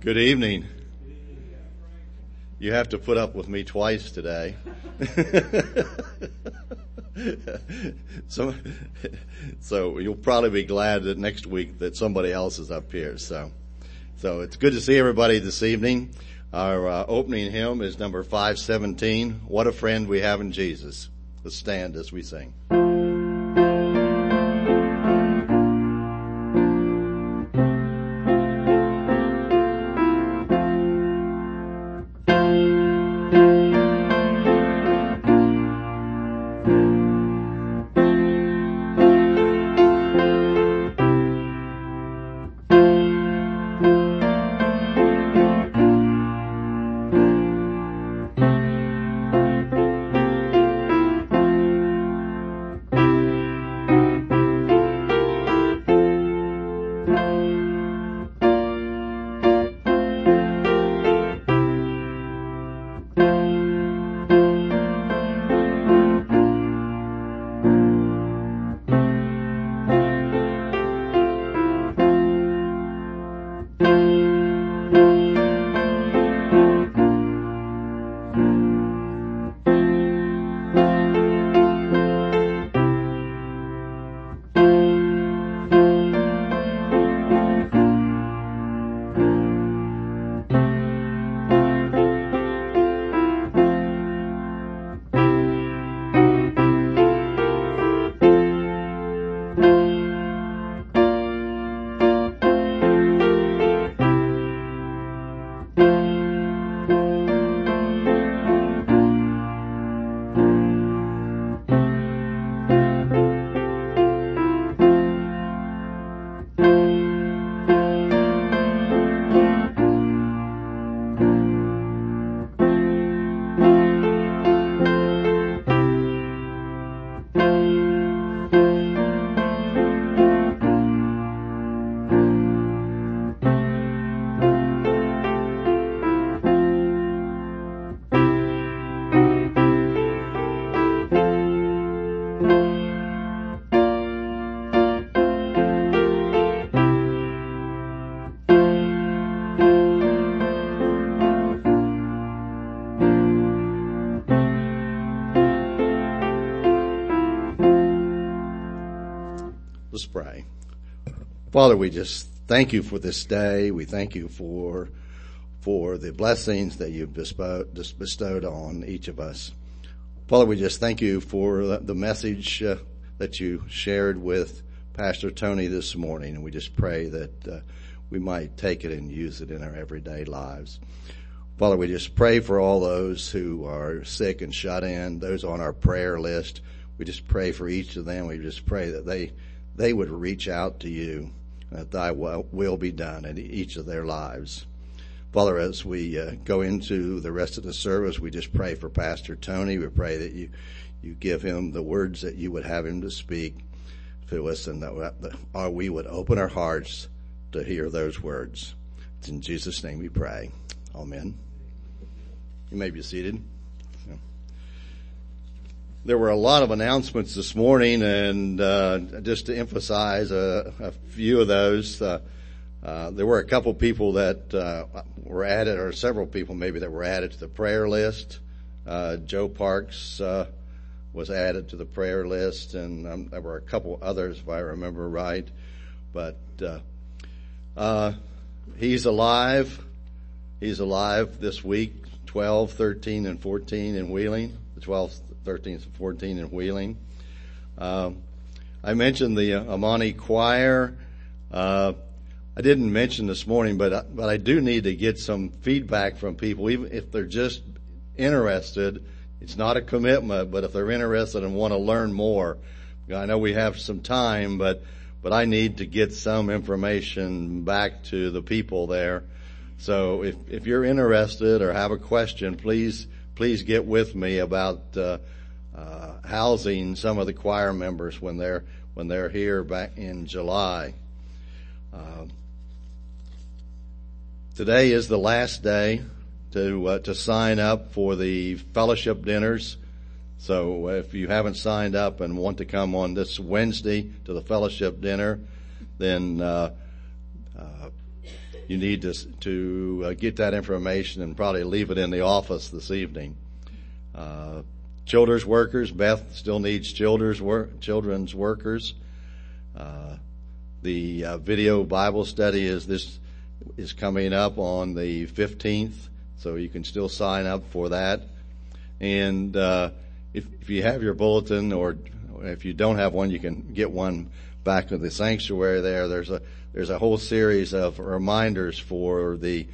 Good evening. You have to put up with me twice today. So you'll probably be glad that next week that somebody else is up here. So it's good to see everybody this evening. Our opening hymn is number 517, What a Friend We Have in Jesus. Let's stand as we sing. Pray. Father, we just thank you for this day. We thank you for the blessings that you've bestowed on each of us. Father, we just thank you for the message that you shared with Pastor Tony this morning, and we just pray that we might take it and use it in our everyday lives. Father, we just pray for all those who are sick and shut in, those on our prayer list. We just pray for each of them. We just pray that they would reach out to you, that thy will be done in each of their lives. Father, as we go into the rest of the service, we just pray for Pastor Tony. We pray that you give him the words that you would have him to speak to us, and that we would open our hearts to hear those words. It's in Jesus' name we pray. Amen. You may be seated. There were a lot of announcements this morning, and just to emphasize a few of those, there were a couple people that were added, or several people maybe that were added to the prayer list. Joe Parks was added to the prayer list, and there were a couple others, if I remember right. But he's alive. He's alive this week, 12, 13, and 14 in Wheeling, the 12th. 13th and 14th in Wheeling. I mentioned the Amani Choir. I didn't mention this morning, but I do need to get some feedback from people, even if they're just interested. It's not a commitment, but if they're interested and want to learn more, I know we have some time, but I need to get some information back to the people there. So if you're interested or have a question, please get with me about housing some of the choir members when they're here back in July. Today is the last day to sign up for the fellowship dinners. So if you haven't signed up and want to come on this Wednesday to the fellowship dinner, then you need to get that information and probably leave it in the office this evening. Children's workers, Beth still needs children's workers. The video Bible study is coming up on the 15th, so you can still sign up for that. And if you have your bulletin, or if you don't have one, you can get one back to the sanctuary there. There's a whole series of reminders for the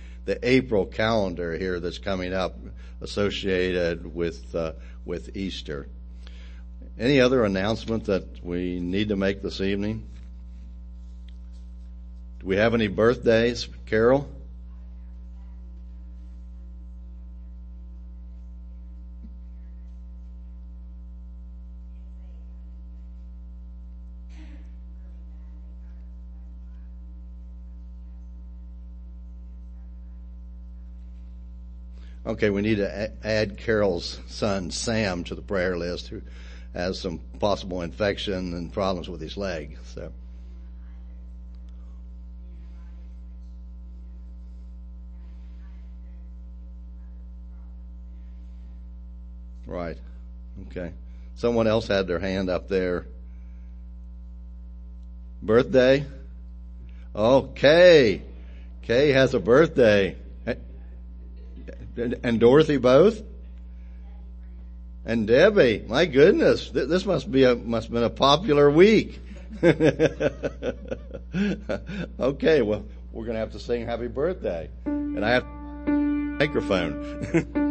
April calendar here that's coming up associated with Easter. Any other announcement that we need to make this evening? Do we have any birthdays? Carol? Okay, we need to add Carol's son, Sam, to the prayer list, who has some possible infection and problems with his leg. So, right. Okay. Someone else had their hand up there. Birthday? Oh, Kay. Kay has a birthday. And Dorothy both? And Debbie. My goodness, this must have been a popular week. Okay, well, we're going to have to sing happy birthday. And I have to microphone.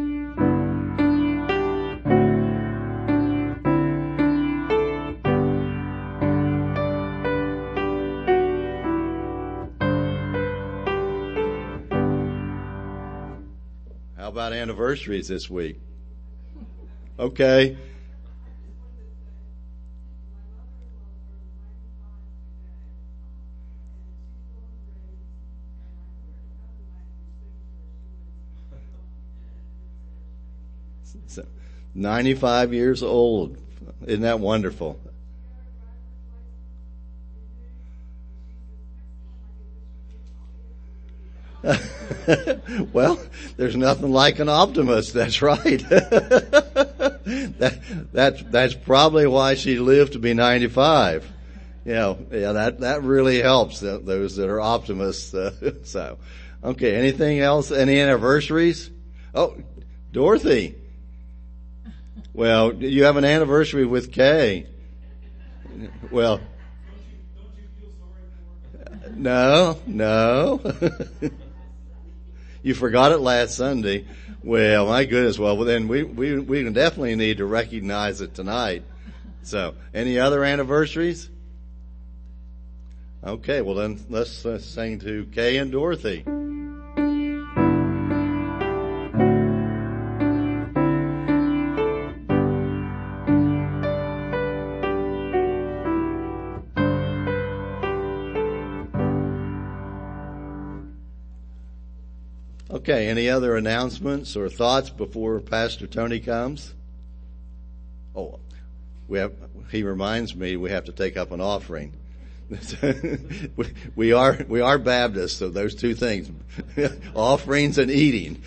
About anniversaries this week. Okay. So, 95 years old. Isn't that wonderful? Well, there's nothing like an optimist. That's right. That's probably why she lived to be 95. You know, yeah, that really helps those that are optimists. So, okay. Anything else? Any anniversaries? Oh, Dorothy. Well, you have an anniversary with Kay. Well. No. You forgot it last Sunday. Well, my goodness. Well, then we definitely need to recognize it tonight. So, any other anniversaries? Okay. Well, then let's sing to Kay and Dorothy. Okay, any other announcements or thoughts before Pastor Tony comes? Oh, he reminds me we have to take up an offering. we are Baptists, so those two things, offerings and eating.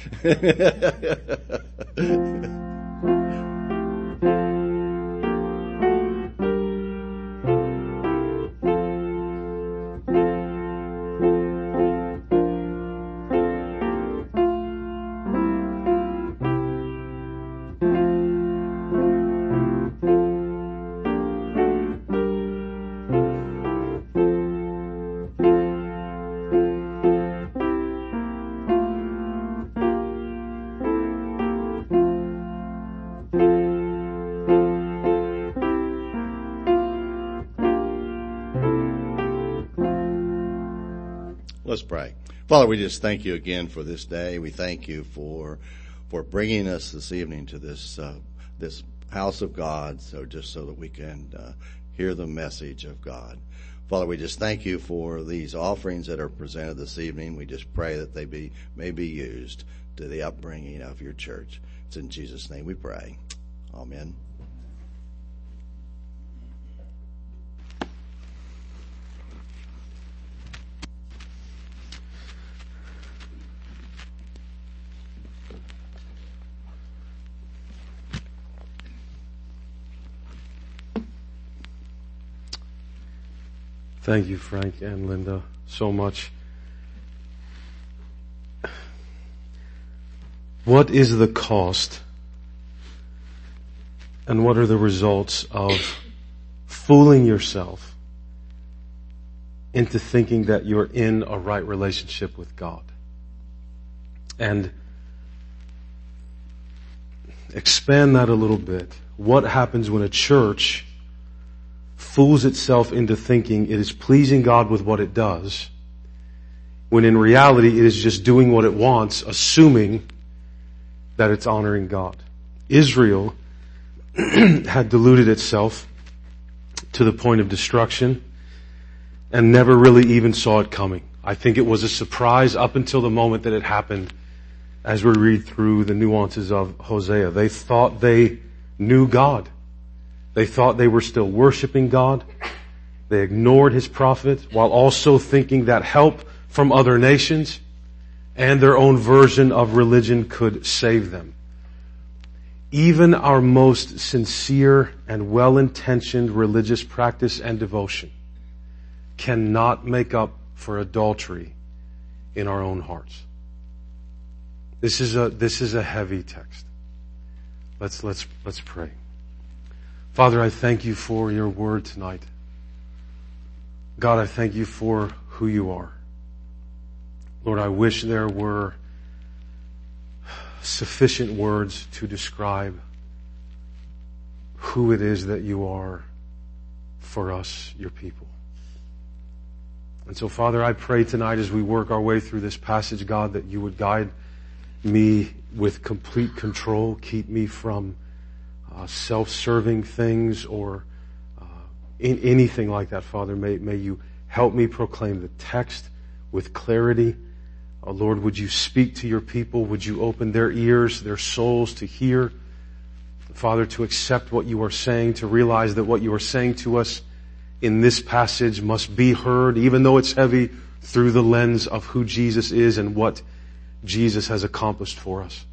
Pray. Father, we just thank you again for this day. We thank you for bringing us this evening to this house of God, so that we can hear the message of God. Father, we just thank you for these offerings that are presented this evening. We just pray that they may be used to the upbringing of your church. It's in Jesus' name we pray. Amen. Thank you, Frank and Linda, so much. What is the cost and what are the results of fooling yourself into thinking that you're in a right relationship with God? And expand that a little bit. What happens when a church fools itself into thinking it is pleasing God with what it does, when in reality it is just doing what it wants, assuming that it's honoring God? Israel had deluded itself to the point of destruction and never really even saw it coming. I think it was a surprise up until the moment that it happened, as we read through the nuances of Hosea. They thought they knew God. They thought they were still worshiping God. They ignored his prophet while also thinking that help from other nations and their own version of religion could save them. Even our most sincere and well-intentioned religious practice and devotion cannot make up for adultery in our own hearts. This is a heavy text. Let's pray. Father, I thank you for your word tonight. God, I thank you for who you are. Lord, I wish there were sufficient words to describe who it is that you are for us, your people. And so, Father, I pray tonight as we work our way through this passage, God, that you would guide me with complete control. Keep me from self-serving things or in anything like that, Father. May you help me proclaim the text with clarity. Lord, would you speak to your people? Would you open their ears, their souls to hear? Father, to accept what you are saying, to realize that what you are saying to us in this passage must be heard, even though it's heavy, through the lens of who Jesus is and what Jesus has accomplished for us.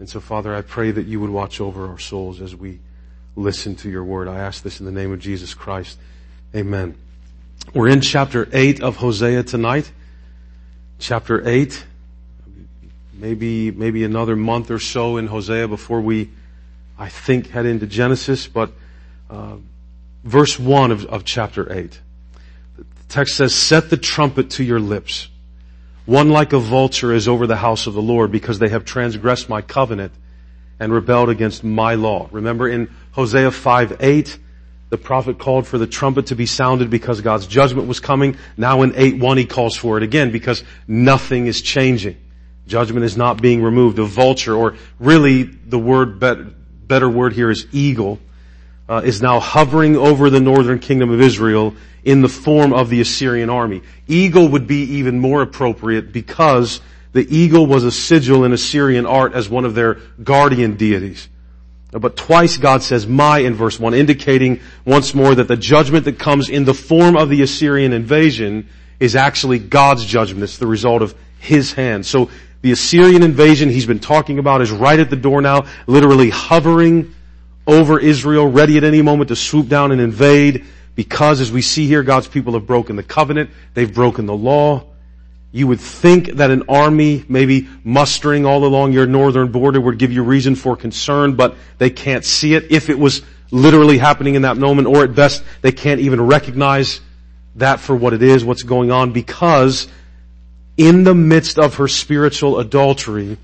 And so, Father, I pray that you would watch over our souls as we listen to your word. I ask this in the name of Jesus Christ. Amen. We're in chapter 8 of Hosea tonight. Chapter 8, maybe another month or so in Hosea before we, I think, head into Genesis. But verse 1 of chapter 8, the text says, "Set the trumpet to your lips. One like a vulture is over the house of the Lord, because they have transgressed my covenant and rebelled against my law." Remember in Hosea 5:8, the prophet called for the trumpet to be sounded because God's judgment was coming. Now in 8:1 he calls for it again because nothing is changing. Judgment is not being removed. A vulture, or really the word better word here is eagle, is now hovering over the northern kingdom of Israel in the form of the Assyrian army. Eagle would be even more appropriate because the eagle was a sigil in Assyrian art as one of their guardian deities. But twice God says "my" in verse 1, indicating once more that the judgment that comes in the form of the Assyrian invasion is actually God's judgment. It's the result of his hand. So the Assyrian invasion he's been talking about is right at the door now, literally hovering over Israel, ready at any moment to swoop down and invade, because as we see here, God's people have broken the covenant, they've broken the law. You would think that an army maybe mustering all along your northern border would give you reason for concern, but they can't see it if it was literally happening in that moment, or at best, they can't even recognize that for what it is, what's going on, because in the midst of her spiritual adultery,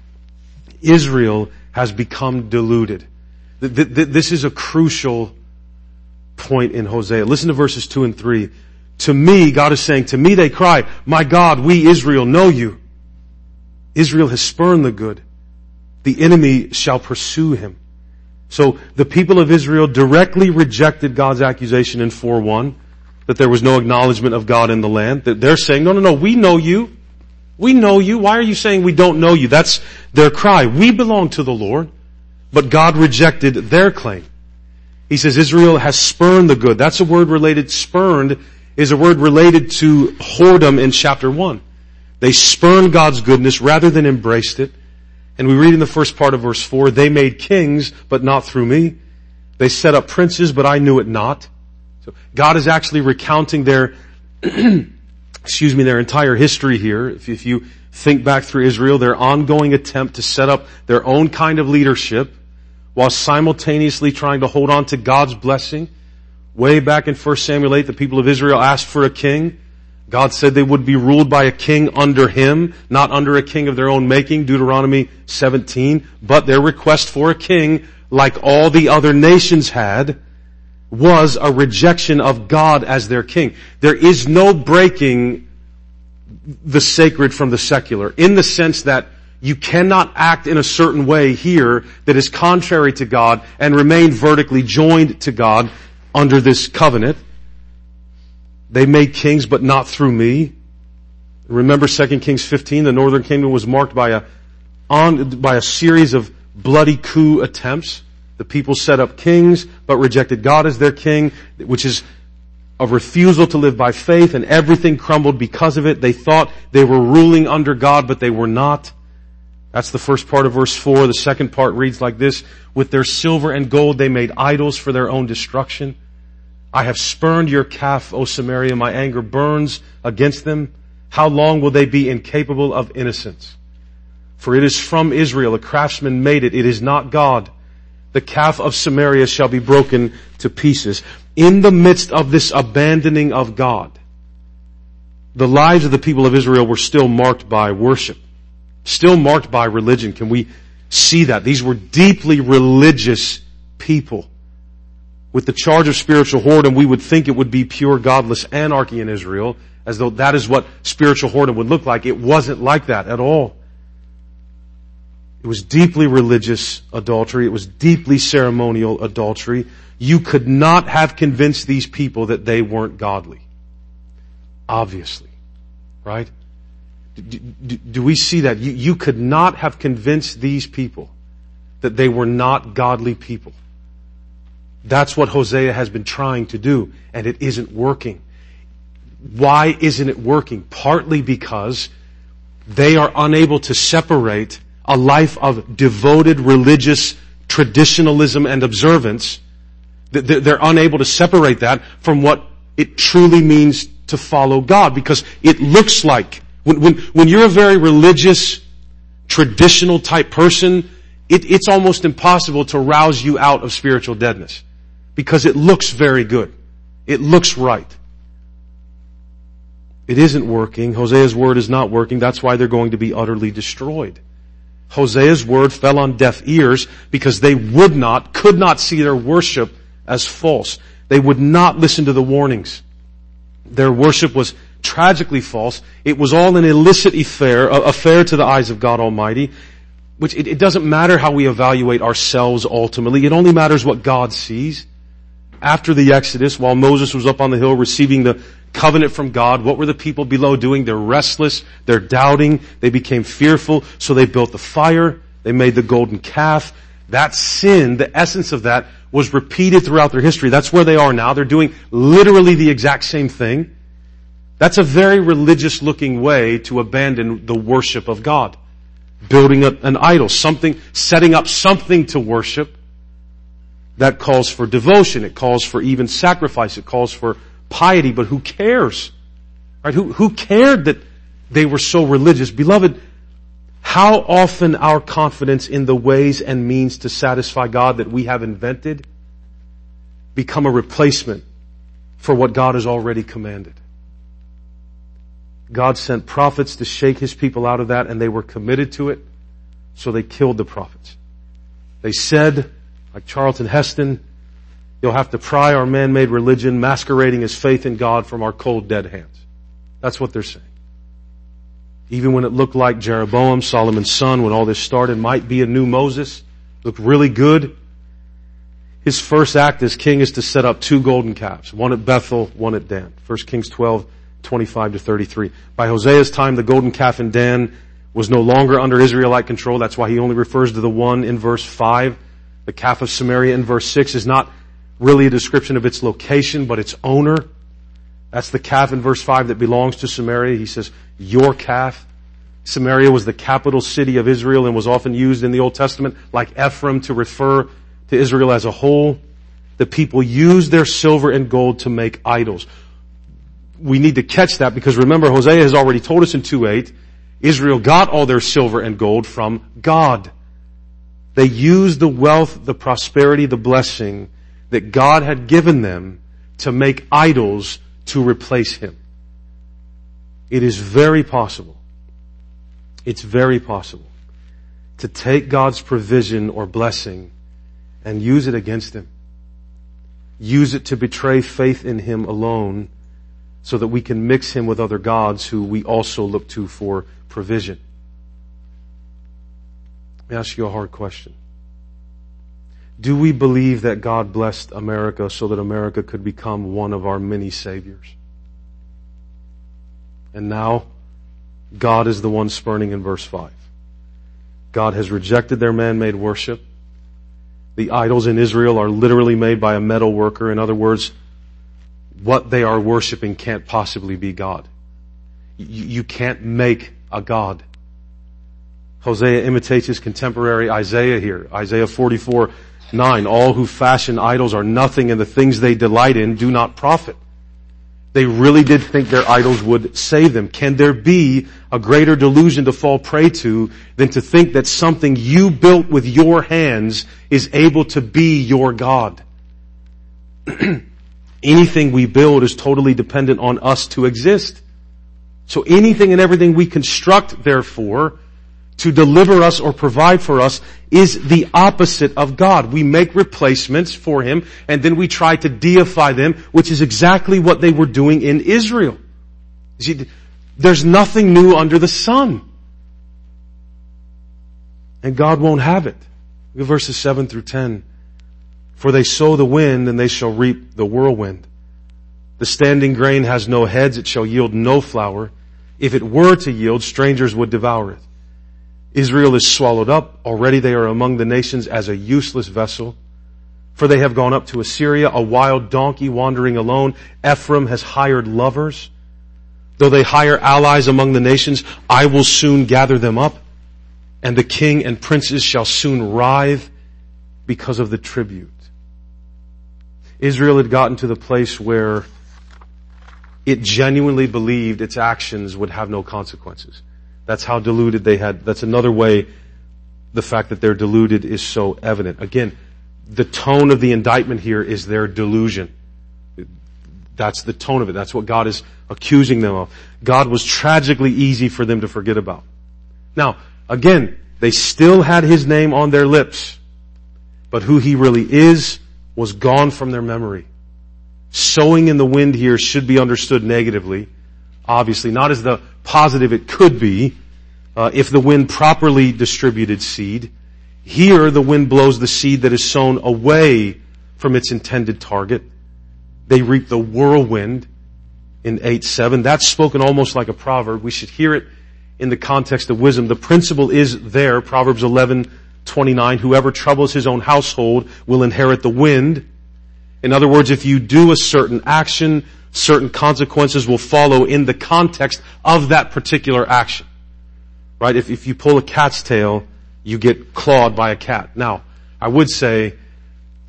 Israel has become deluded. This is a crucial point in Hosea. Listen to verses 2 and 3. "To me," God is saying, "to me they cry, 'My God, we Israel know you.' Israel has spurned the good. The enemy shall pursue him." So the people of Israel directly rejected God's accusation in 4:1 that there was no acknowledgement of God in the land. They're saying, no, we know you. We know you. Why are you saying we don't know you? That's their cry. We belong to the Lord. But God rejected their claim. He says Israel has spurned the good. That's a word related, spurned is a word related to whoredom in chapter 1. They spurned God's goodness rather than embraced it. And we read in the first part of verse 4, "They made kings, but not through me. They set up princes, but I knew it not." So God is actually recounting their excuse me, their entire history here, if you think back through Israel, their ongoing attempt to set up their own kind of leadership while simultaneously trying to hold on to God's blessing. Way back in 1 Samuel 8, the people of Israel asked for a king. God said they would be ruled by a king under him, not under a king of their own making, Deuteronomy 17. But their request for a king, like all the other nations had, was a rejection of God as their king. There is no breaking the sacred from the secular, in the sense that you cannot act in a certain way here that is contrary to God and remain vertically joined to God under this covenant. They made kings, but not through me. Remember 2 Kings 15, the northern kingdom was marked by a series of bloody coup attempts. The people set up kings, but rejected God as their king, which is a refusal to live by faith, and everything crumbled because of it. They thought they were ruling under God, but they were not. That's the first part of verse 4. The second part reads like this: with their silver and gold they made idols for their own destruction. I have spurned your calf, O Samaria. My anger burns against them. How long will they be incapable of innocence? For it is from Israel. A craftsman made it. It is not God. The calf of Samaria shall be broken to pieces. In the midst of this abandoning of God, the lives of the people of Israel were still marked by worship, still marked by religion. Can we see that? These were deeply religious people, with the charge of spiritual whoredom. We would think it would be pure godless anarchy in Israel, as though that is what spiritual whoredom would look like. It wasn't like that at all. It was deeply religious adultery. It was deeply ceremonial adultery. You could not have convinced these people that they weren't godly. Obviously. Right? Do we see that? You could not have convinced these people that they were not godly people. That's what Hosea has been trying to do, and it isn't working. Why isn't it working? Partly because they are unable to separate a life of devoted religious traditionalism and observance. They're unable to separate that from what it truly means to follow God, because it looks like, when you're a very religious, traditional type person, it's almost impossible to rouse you out of spiritual deadness, because it looks very good. It looks right. It isn't working. Hosea's word is not working. That's why they're going to be utterly destroyed. Hosea's word fell on deaf ears because they could not see their worship as false. They would not listen to the warnings. Their worship was tragically false. It was all an illicit affair to the eyes of God Almighty. Which it doesn't matter how we evaluate ourselves ultimately. It only matters what God sees. After the Exodus, while Moses was up on the hill receiving the covenant from God, what were the people below doing? They're restless. They're doubting. They became fearful. So they built the fire. They made the golden calf. That sin, the essence of that, was repeated throughout their history. That's where they are now. They're doing literally the exact same thing. That's a very religious looking way to abandon the worship of God. Building up an idol, setting up something to worship, that calls for devotion. It calls for even sacrifice. It calls for piety. But who cares? Right? Who cared that they were so religious? Beloved, how often our confidence in the ways and means to satisfy God that we have invented become a replacement for what God has already commanded. God sent prophets to shake his people out of that, and they were committed to it, so they killed the prophets. They said, like Charlton Heston, you'll have to pry our man-made religion, masquerading as faith in God, from our cold, dead hands. That's what they're saying. Even when it looked like Jeroboam, Solomon's son, when all this started, might be a new Moses, looked really good. His first act as king is to set up two golden calves, one at Bethel, one at Dan. 1 Kings 12, 25 to 33. By Hosea's time, the golden calf in Dan was no longer under Israelite control. That's why he only refers to the one in verse 5. The calf of Samaria in verse 6 is not really a description of its location, but its owner. That's the calf in verse 5 that belongs to Samaria. He says, your calf. Samaria was the capital city of Israel and was often used in the Old Testament, like Ephraim, to refer to Israel as a whole. The people used their silver and gold to make idols. we need to catch that, because remember, Hosea has already told us in 2:8, Israel got all their silver and gold from God. They used the wealth, the prosperity, the blessing that God had given them to make idols to replace Him. It is very possible. It's very possible to take God's provision or blessing and use it against Him. Use it to betray faith in Him alone, so that we can mix Him with other gods who we also look to for provision. Let me ask you a hard question. Do we believe that God blessed America so that America could become one of our many saviors? And now, God is the one spurning in verse 5. God has rejected their man-made worship. The idols in Israel are literally made by a metal worker. In other words, what they are worshiping can't possibly be God. You can't make a God. Hosea imitates his contemporary Isaiah here. Isaiah 44:9. All who fashion idols are nothing, and the things they delight in do not profit. They really did think their idols would save them. Can there be a greater delusion to fall prey to than to think that something you built with your hands is able to be your God? Anything we build is totally dependent on us to exist. So anything and everything we construct, therefore, to deliver us or provide for us is the opposite of God. We make replacements for Him, and then we try to deify them, which is exactly what they were doing in Israel. See, there's nothing new under the sun. And God won't have it. Look at verses 7 through 10. For they sow the wind, and they shall reap the whirlwind. The standing grain has no heads, it shall yield no flour. If it were to yield, strangers would devour it. Israel is swallowed up. Already they are among the nations as a useless vessel. For they have gone up to Assyria, a wild donkey wandering alone. Ephraim has hired lovers. Though they hire allies among the nations, I will soon gather them up. And the king and princes shall soon writhe because of the tribute. Israel had gotten to the place where it genuinely believed its actions would have no consequences. That's how deluded they had. That's another way the fact that they're deluded is so evident. Again, the tone of the indictment here is their delusion. That's the tone of it. That's what God is accusing them of. God was tragically easy for them to forget about. Now, again, they still had His name on their lips, but who He really is was gone from their memory. Sowing in the wind here should be understood negatively, obviously, not as the positive it could be if the wind properly distributed seed. Here, the wind blows the seed that is sown away from its intended target. They reap the whirlwind in 8:7. That's spoken almost like a proverb. We should hear it in the context of wisdom. The principle is there, Proverbs 11:29, whoever troubles his own household will inherit the wind. In other words, if you do a certain action, certain consequences will follow in the context of that particular action. Right? If you pull a cat's tail, you get clawed by a cat. Now, I would say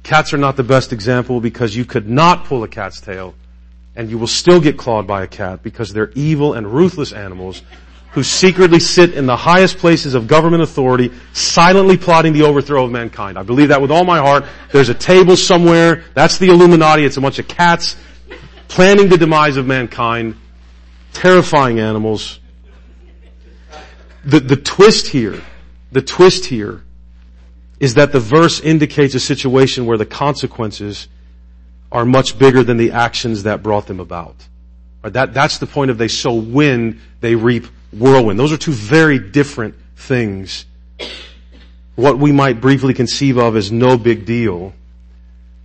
cats are not the best example, because you could not pull a cat's tail and you will still get clawed by a cat, because they're evil and ruthless animals who secretly sit in the highest places of government authority, silently plotting the overthrow of mankind. I believe that with all my heart. There's a table somewhere. That's the Illuminati. It's a bunch of cats planning the demise of mankind. Terrifying animals. The twist here is that the verse indicates a situation where the consequences are much bigger than the actions that brought them about. That's the point of they sow wind, they reap whirlwind. Those are two very different things. What we might briefly conceive of as no big deal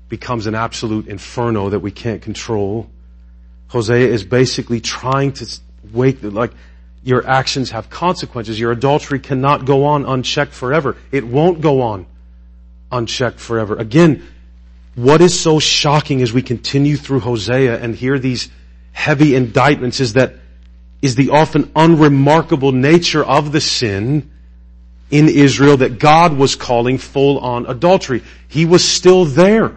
becomes an absolute inferno that we can't control. Hosea is basically trying to wake, like, your actions have consequences. Your adultery cannot go on unchecked forever. It won't go on unchecked forever. Again, what is so shocking as we continue through Hosea and hear these heavy indictments is the often unremarkable nature of the sin in Israel that God was calling full-on adultery. He was still there.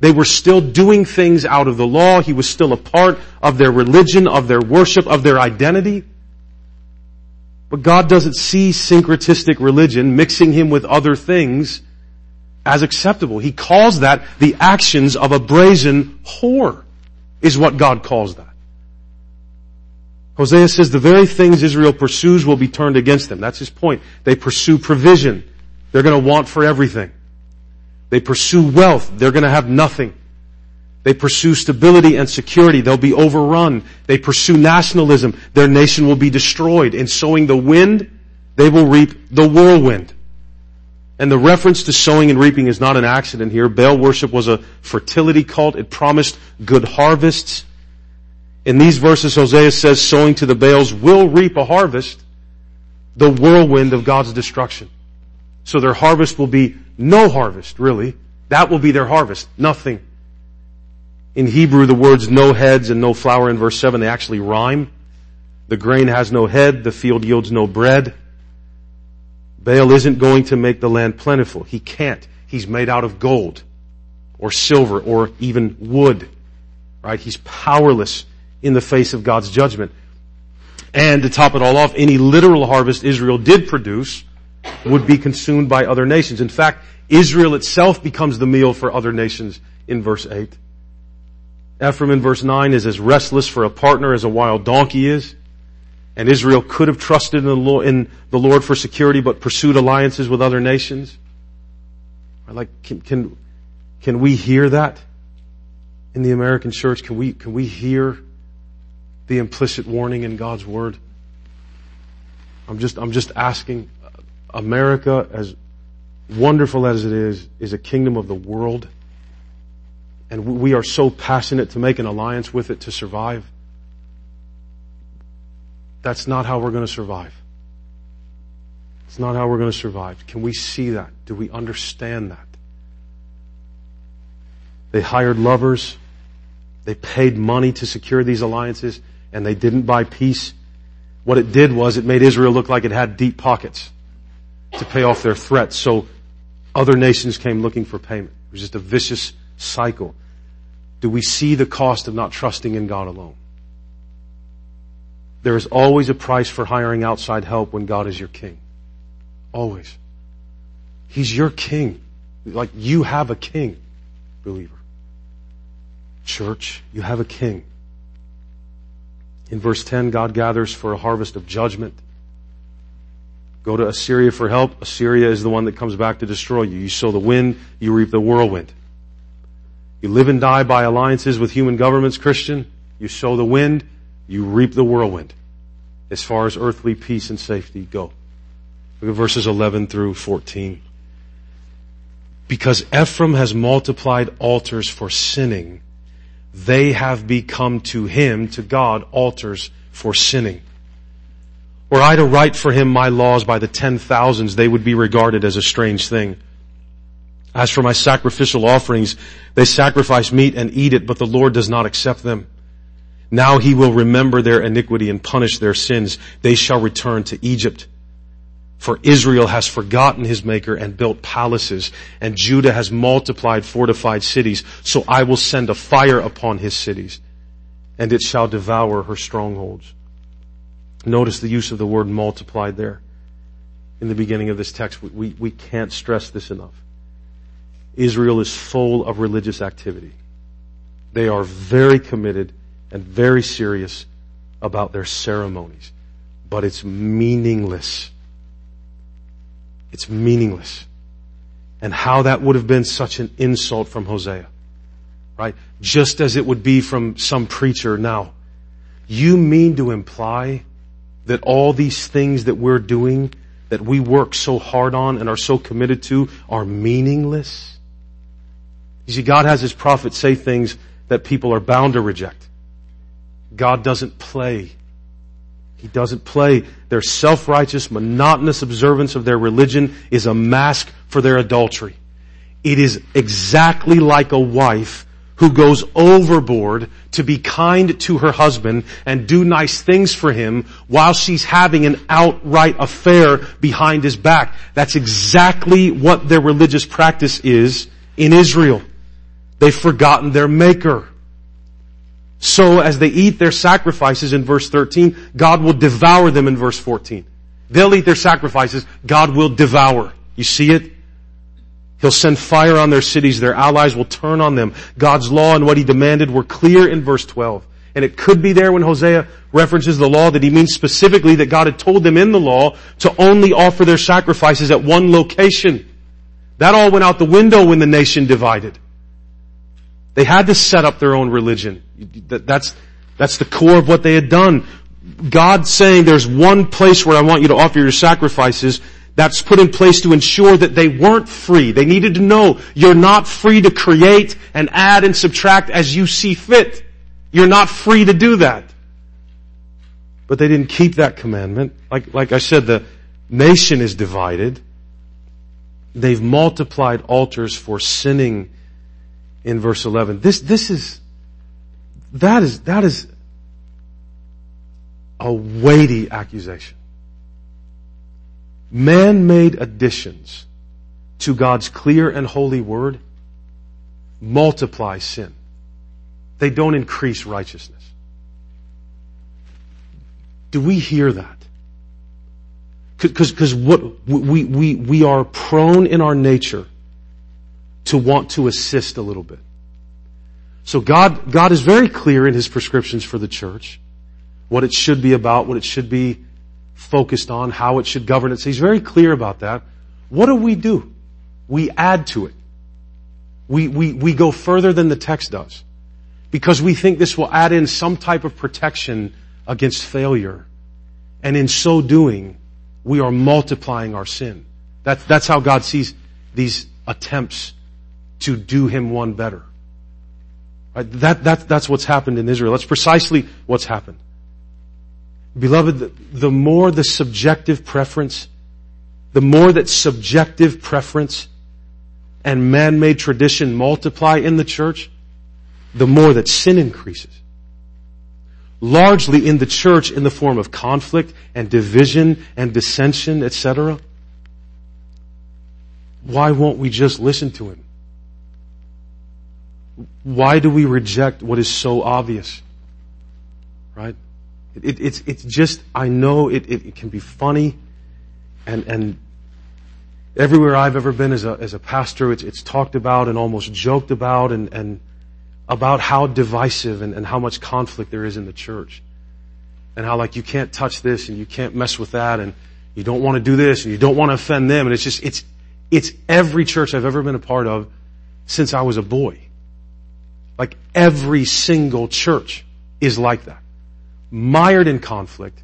They were still doing things out of the law. He was still a part of their religion, of their worship, of their identity. But God doesn't see syncretistic religion, mixing him with other things, as acceptable. He calls that the actions of a brazen whore, is what God calls that. Hosea says the very things Israel pursues will be turned against them. That's his point. They pursue provision. They're going to want for everything. They pursue wealth. They're going to have nothing. They pursue stability and security. They'll be overrun. They pursue nationalism. Their nation will be destroyed. In sowing the wind, they will reap the whirlwind. And the reference to sowing and reaping is not an accident here. Baal worship was a fertility cult. It promised good harvests. In these verses, Hosea says, sowing to the Baals will reap a harvest, the whirlwind of God's destruction. So their harvest will be no harvest, really. That will be their harvest, nothing. In Hebrew, the words no heads and no flour in verse 7, they actually rhyme. The grain has no head, the field yields no bread. Baal isn't going to make the land plentiful. He can't. He's made out of gold or silver or even wood, right? He's powerless in the face of God's judgment. And to top it all off, any literal harvest Israel did produce would be consumed by other nations. In fact, Israel itself becomes the meal for other nations in verse 8. Ephraim in verse 9 is as restless for a partner as a wild donkey is. And Israel could have trusted in the Lord for security, but pursued alliances with other nations. Like, can we hear that in the American church? Can we hear the implicit warning in God's word? I'm just asking. America, as wonderful as it is a kingdom of the world, and we are so passionate to make an alliance with it to survive. That's not how we're going to survive. It's not how we're going to survive. Can we see that? Do we understand that? They hired lovers. They paid money to secure these alliances, and they didn't buy peace. What it did was it made Israel look like it had deep pockets to pay off their threats, so other nations came looking for payment. It was just a vicious cycle. Do we see the cost of not trusting in God alone? There is always a price for hiring outside help when God is your king. Always. He's your king. Like, you have a king, believer. Church, you have a king. In verse 10, God gathers for a harvest of judgment. Go to Assyria for help. Assyria is the one that comes back to destroy you. You sow the wind, you reap the whirlwind. You live and die by alliances with human governments, Christian. You sow the wind, you reap the whirlwind as far as earthly peace and safety go. Look at verses 11 through 14. Because Ephraim has multiplied altars for sinning, they have become to him, to God, altars for sinning. Were I to write for him my laws by the 10,000s, they would be regarded as a strange thing. As for my sacrificial offerings, they sacrifice meat and eat it, but the Lord does not accept them. Now he will remember their iniquity and punish their sins. They shall return to Egypt. For Israel has forgotten his maker and built palaces, and Judah has multiplied fortified cities. So I will send a fire upon his cities, and it shall devour her strongholds. Notice the use of the word multiplied there in the beginning of this text. We can't stress this enough. Israel is full of religious activity. They are very committed and very serious about their ceremonies. But it's meaningless. It's meaningless. And how that would have been such an insult from Hosea, right? Just as it would be from some preacher now. You mean to imply that all these things that we're doing, that we work so hard on and are so committed to, are meaningless? You see, God has his prophets say things that people are bound to reject. God doesn't play. He doesn't play. Their self-righteous, monotonous observance of their religion is a mask for their adultery. It is exactly like a wife who goes overboard to be kind to her husband and do nice things for him while she's having an outright affair behind his back. That's exactly what their religious practice is in Israel. They've forgotten their Maker. So as they eat their sacrifices in verse 13, God will devour them in verse 14. They'll eat their sacrifices. God will devour. You see it? He'll send fire on their cities. Their allies will turn on them. God's law and what He demanded were clear in verse 12. And it could be there when Hosea references the law that he means specifically that God had told them in the law to only offer their sacrifices at one location. That all went out the window when the nation divided. They had to set up their own religion. That's the core of what they had done. God saying there's one place where I want you to offer your sacrifices, that's put in place to ensure that they weren't free. They needed to know you're not free to create and add and subtract as you see fit. You're not free to do that. But they didn't keep that commandment. Like I said, the nation is divided. They've multiplied altars for sinning in verse 11. That is a weighty accusation. Man-made additions to God's clear and holy word multiply sin. They don't increase righteousness. Do we hear that? Because what we are prone in our nature to want to assist a little bit. So God is very clear in His prescriptions for the church, what it should be about, what it should be focused on, how it should govern it. So He's very clear about that. What do? We add to it. We go further than the text does. Because we think this will add in some type of protection against failure. And in so doing, we are multiplying our sin. That's how God sees these attempts to do Him one better. Right? That's what's happened in Israel. That's precisely what's happened. Beloved, the more that subjective preference and man-made tradition multiply in the church, the more that sin increases. Largely in the church in the form of conflict and division and dissension, etc. Why won't we just listen to Him? Why do we reject what is so obvious? Right? I know it can be funny, and everywhere I've ever been as a pastor, it's talked about and almost joked about and about how divisive and how much conflict there is in the church. And how you can't touch this and you can't mess with that and you don't want to do this and you don't want to offend them. And it's every church I've ever been a part of since I was a boy. Every single church is like that. Mired in conflict,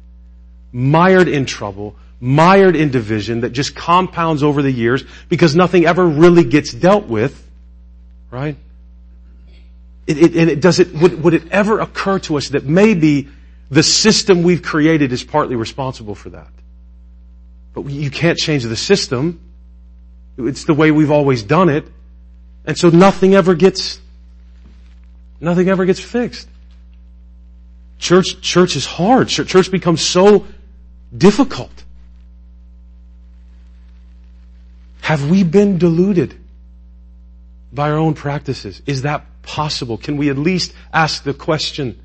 mired in trouble, mired in division that just compounds over the years because nothing ever really gets dealt with, right? Would it ever occur to us that maybe the system we've created is partly responsible for that? But you can't change the system. It's the way we've always done it. And so nothing ever gets fixed. Church is hard. Church becomes so difficult. Have we been deluded by our own practices? Is that possible? Can we at least ask the question,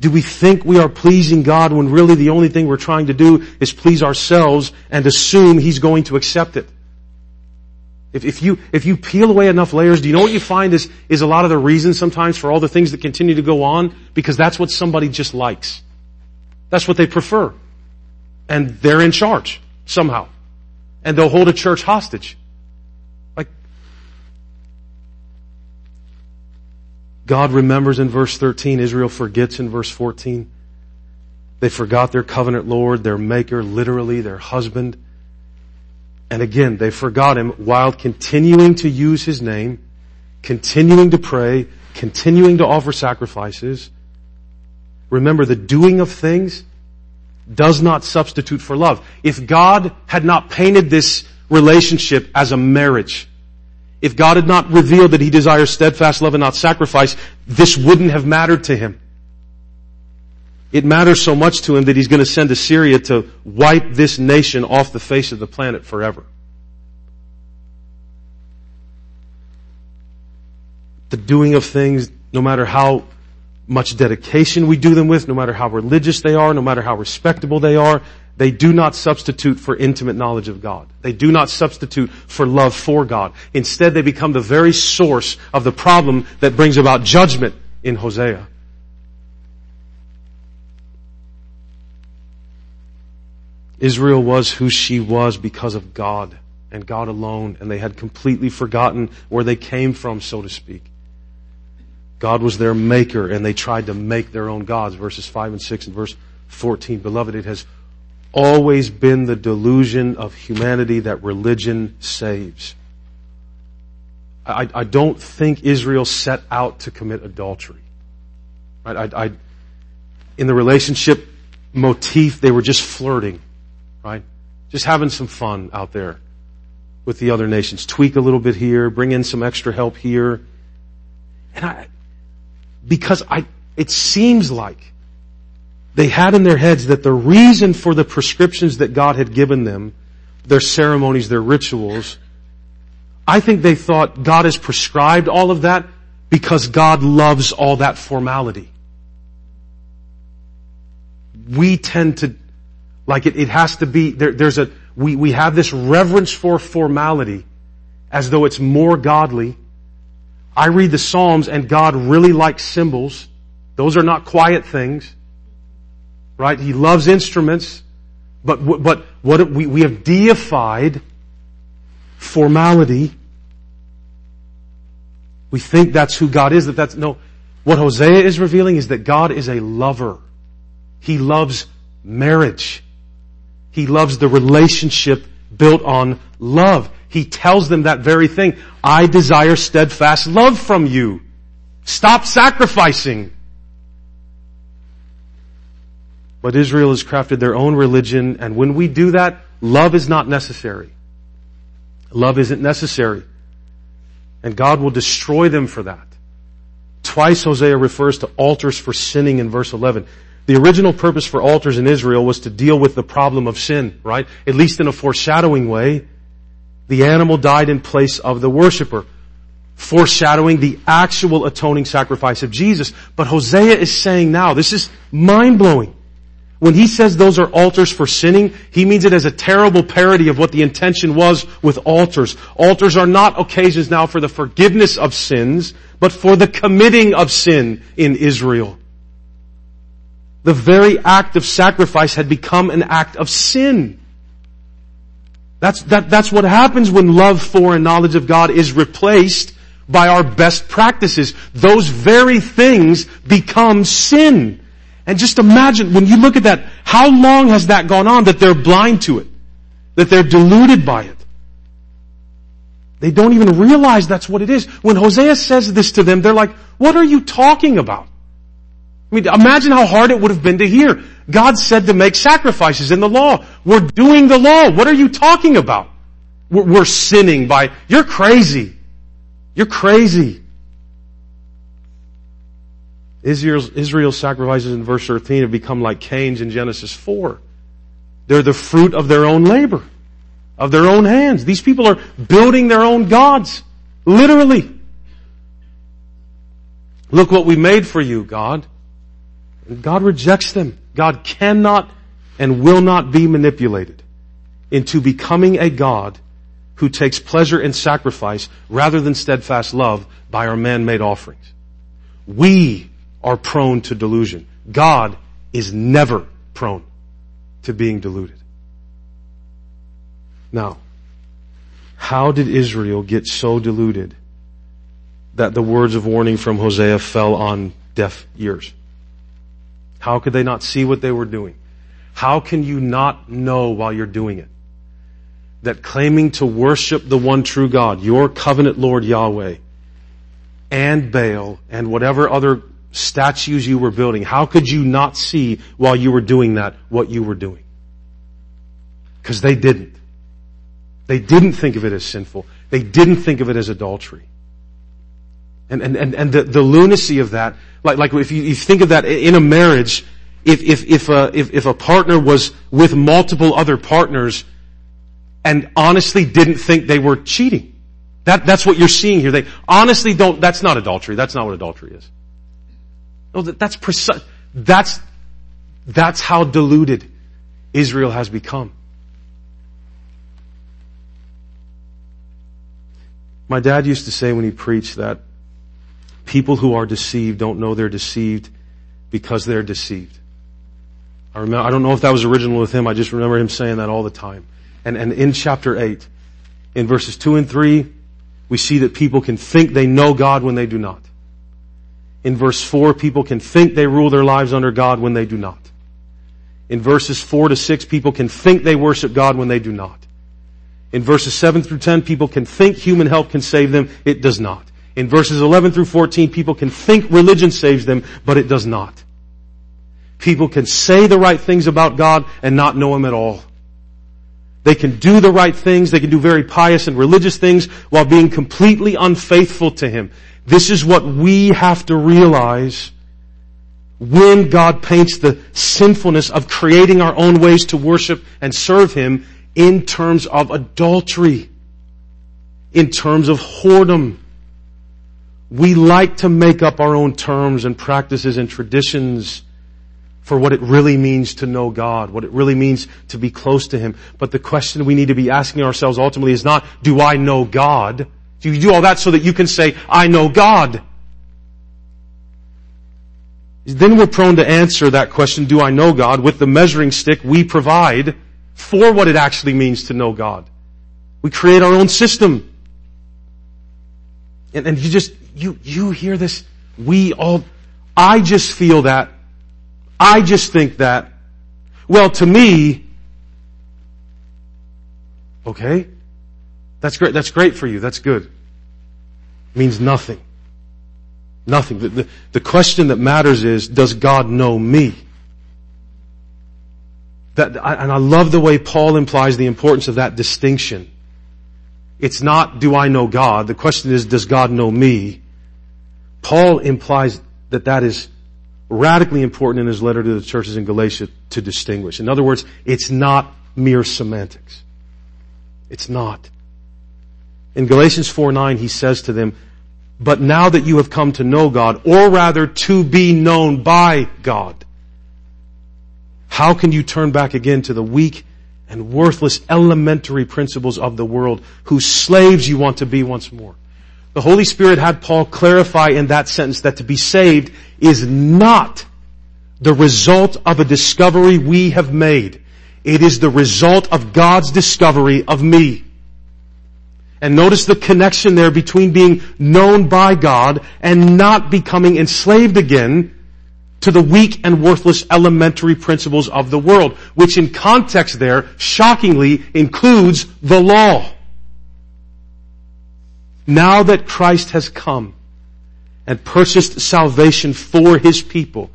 do we think we are pleasing God when really the only thing we're trying to do is please ourselves and assume He's going to accept it? If you peel away enough layers, do you know what you find is a lot of the reason sometimes for all the things that continue to go on? Because that's what somebody just likes. That's what they prefer. And they're in charge somehow. And they'll hold a church hostage. God remembers in verse 13, Israel forgets in verse 14. They forgot their covenant Lord, their Maker, literally their husband. And again, they forgot Him while continuing to use His name, continuing to pray, continuing to offer sacrifices. Remember, the doing of things does not substitute for love. If God had not painted this relationship as a marriage, if God had not revealed that He desires steadfast love and not sacrifice, this wouldn't have mattered to Him. It matters so much to Him that He's going to send Assyria to wipe this nation off the face of the planet forever. the doing of things, no matter how much dedication we do them with, no matter how religious they are, no matter how respectable they are, they do not substitute for intimate knowledge of God. They do not substitute for love for God. Instead, they become the very source of the problem that brings about judgment in Hosea. Israel was who she was because of God and God alone, and they had completely forgotten where they came from, so to speak. God was their maker, and they tried to make their own gods, verses 5 and 6 and verse 14. Beloved, it has always been the delusion of humanity that religion saves. I don't think Israel set out to commit adultery. Right? In the relationship motif, they were just flirting, right? Just having some fun out there with the other nations. Tweak a little bit here, bring in some extra help here. And it seems like they had in their heads that the reason for the prescriptions that God had given them, their ceremonies, their rituals, I think they thought God has prescribed all of that because God loves all that formality. We tend to, like, it has to be, we have this reverence for formality as though it's more godly. I read the Psalms and God really likes cymbals. Those are not quiet things. Right? He loves instruments. But what we have deified formality. We think that's who God is. No. What Hosea is revealing is that God is a lover. He loves marriage. He loves the relationship built on love. He tells them that very thing. I desire steadfast love from you. Stop sacrificing. But Israel has crafted their own religion, and when we do that, love is not necessary. Love isn't necessary. And God will destroy them for that. Twice Hosea refers to altars for sinning in verse 11. The original purpose for altars in Israel was to deal with the problem of sin, right? At least in a foreshadowing way. The animal died in place of the worshiper, foreshadowing the actual atoning sacrifice of Jesus. But Hosea is saying now, this is mind-blowing. When he says those are altars for sinning, he means it as a terrible parody of what the intention was with altars. Altars are not occasions now for the forgiveness of sins, but for the committing of sin in Israel. The very act of sacrifice had become an act of sin. That's what happens when love for and knowledge of God is replaced by our best practices. Those very things become sin. And just imagine, when you look at that, how long has that gone on that they're blind to it? That they're deluded by it? They don't even realize that's what it is. When Hosea says this to them, they're like, what are you talking about? I mean, imagine how hard it would have been to hear. God said to make sacrifices in the law. We're doing the law. What are you talking about? We're sinning by, you're crazy. You're crazy. Israel's sacrifices in verse 13 have become like Cain's in Genesis 4. They're the fruit of their own labor, of their own hands. These people are building their own gods, literally. Look what we made for you, God. And God rejects them. God cannot and will not be manipulated into becoming a God who takes pleasure in sacrifice rather than steadfast love by our man-made offerings. We are prone to delusion. God is never prone to being deluded. Now, how did Israel get so deluded that the words of warning from Hosea fell on deaf ears? How could they not see what they were doing? How can you not know while you're doing it that claiming to worship the one true God, your covenant Lord Yahweh, and Baal, and whatever other statues you were building, how could you not see while you were doing that what you were doing? Because they didn't. They didn't think of it as sinful. They didn't think of it as adultery. And the lunacy of that, like if you think of that in a marriage, if a partner was with multiple other partners and honestly didn't think they were cheating, That's what you're seeing here. They honestly don't, that's not adultery. That's not what adultery is. No, that's precise. That's how deluded Israel has become. My dad used to say when he preached that people who are deceived don't know they're deceived because they're deceived. I don't know if that was original with him. I just remember him saying that all the time. And in chapter 8, in verses 2 and 3, we see that people can think they know God when they do not. In verse 4, people can think they rule their lives under God when they do not. In verses 4 to 6, people can think they worship God when they do not. In verses 7 through 10, people can think human help can save them. It does not. In verses 11 through 14, people can think religion saves them, but it does not. People can say the right things about God and not know Him at all. They can do the right things. They can do very pious and religious things while being completely unfaithful to Him. This is what we have to realize when God paints the sinfulness of creating our own ways to worship and serve Him in terms of adultery, in terms of whoredom. We like to make up our own terms and practices and traditions for what it really means to know God, what it really means to be close to Him. But the question we need to be asking ourselves ultimately is not, do I know God? Do you do all that so that you can say, I know God? Then we're prone to answer that question, do I know God, with the measuring stick we provide for what it actually means to know God. We create our own system. And you just, you hear this, I just feel that. I just think that. Well, to me, okay, that's great. That's great for you. That's good. It means nothing. Nothing. The question that matters is, does God know me? And I love the way Paul implies the importance of that distinction. It's not, do I know God? The question is, does God know me? Paul implies that is radically important in his letter to the churches in Galatia to distinguish. In other words, it's not mere semantics. It's not. In Galatians 4:9, he says to them, but now that you have come to know God, or rather to be known by God, how can you turn back again to the weak and worthless elementary principles of the world, whose slaves you want to be once more? The Holy Spirit had Paul clarify in that sentence that to be saved is not the result of a discovery we have made. It is the result of God's discovery of me. And notice the connection there between being known by God and not becoming enslaved again to the weak and worthless elementary principles of the world, which in context there, shockingly, includes the law. Now that Christ has come and purchased salvation for His people,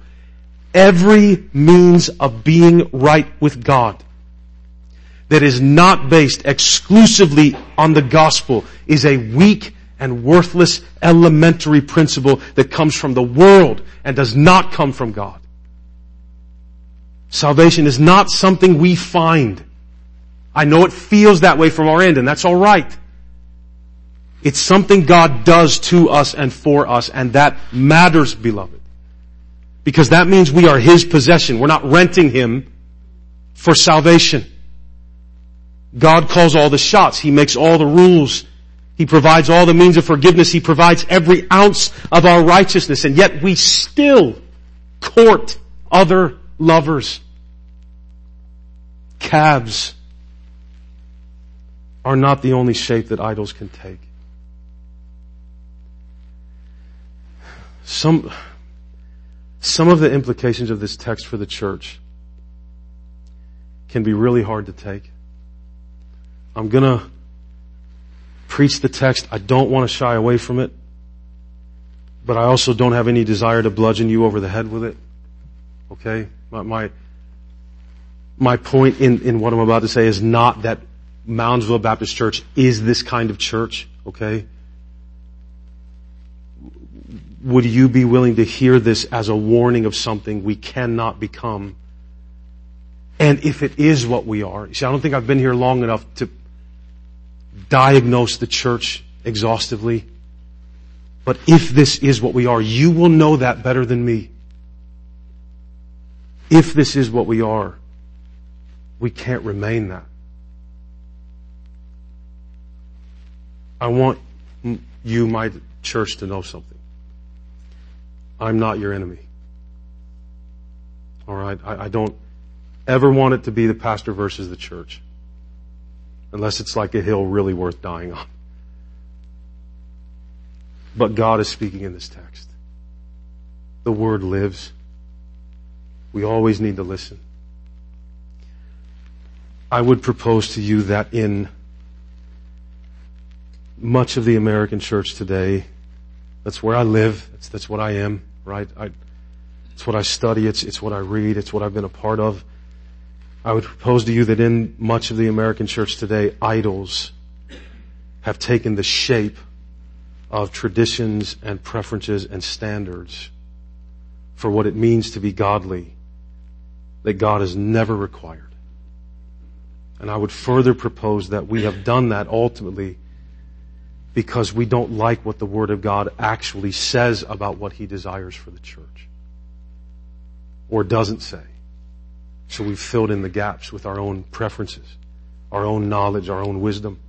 every means of being right with God that is not based exclusively on the gospel is a weak and worthless elementary principle that comes from the world and does not come from God. Salvation is not something we find. I know it feels that way from our end, and that's all right. It's something God does to us and for us, and that matters, beloved. Because that means we are His possession. We're not renting Him for salvation. God calls all the shots. He makes all the rules. He provides all the means of forgiveness. He provides every ounce of our righteousness, and yet we still court other lovers. Calves are not the only shape that idols can take. Some of the implications of this text for the church can be really hard to take. I'm gonna preach the text. I don't want to shy away from it, but I also don't have any desire to bludgeon you over the head with it. Okay? My point in what I'm about to say is not that Moundsville Baptist Church is this kind of church. Okay? Would you be willing to hear this as a warning of something we cannot become? And if it is what we are, see, I don't think I've been here long enough to diagnose the church exhaustively. But if this is what we are, you will know that better than me. If this is what we are, we can't remain that. I want you, my church, to know something. I'm not your enemy. All right? I don't ever want it to be the pastor versus the church. Unless it's like a hill really worth dying on. But God is speaking in this text. The Word lives. We always need to listen. I would propose to you that in much of the American church today, that's where I live, that's what I am, right? It's what I study, it's what I read, it's what I've been a part of. I would propose to you that in much of the American church today, idols have taken the shape of traditions and preferences and standards for what it means to be godly that God has never required. And I would further propose that we have done that ultimately because we don't like what the Word of God actually says about what He desires for the church or doesn't say. So we've filled in the gaps with our own preferences, our own knowledge, our own wisdom,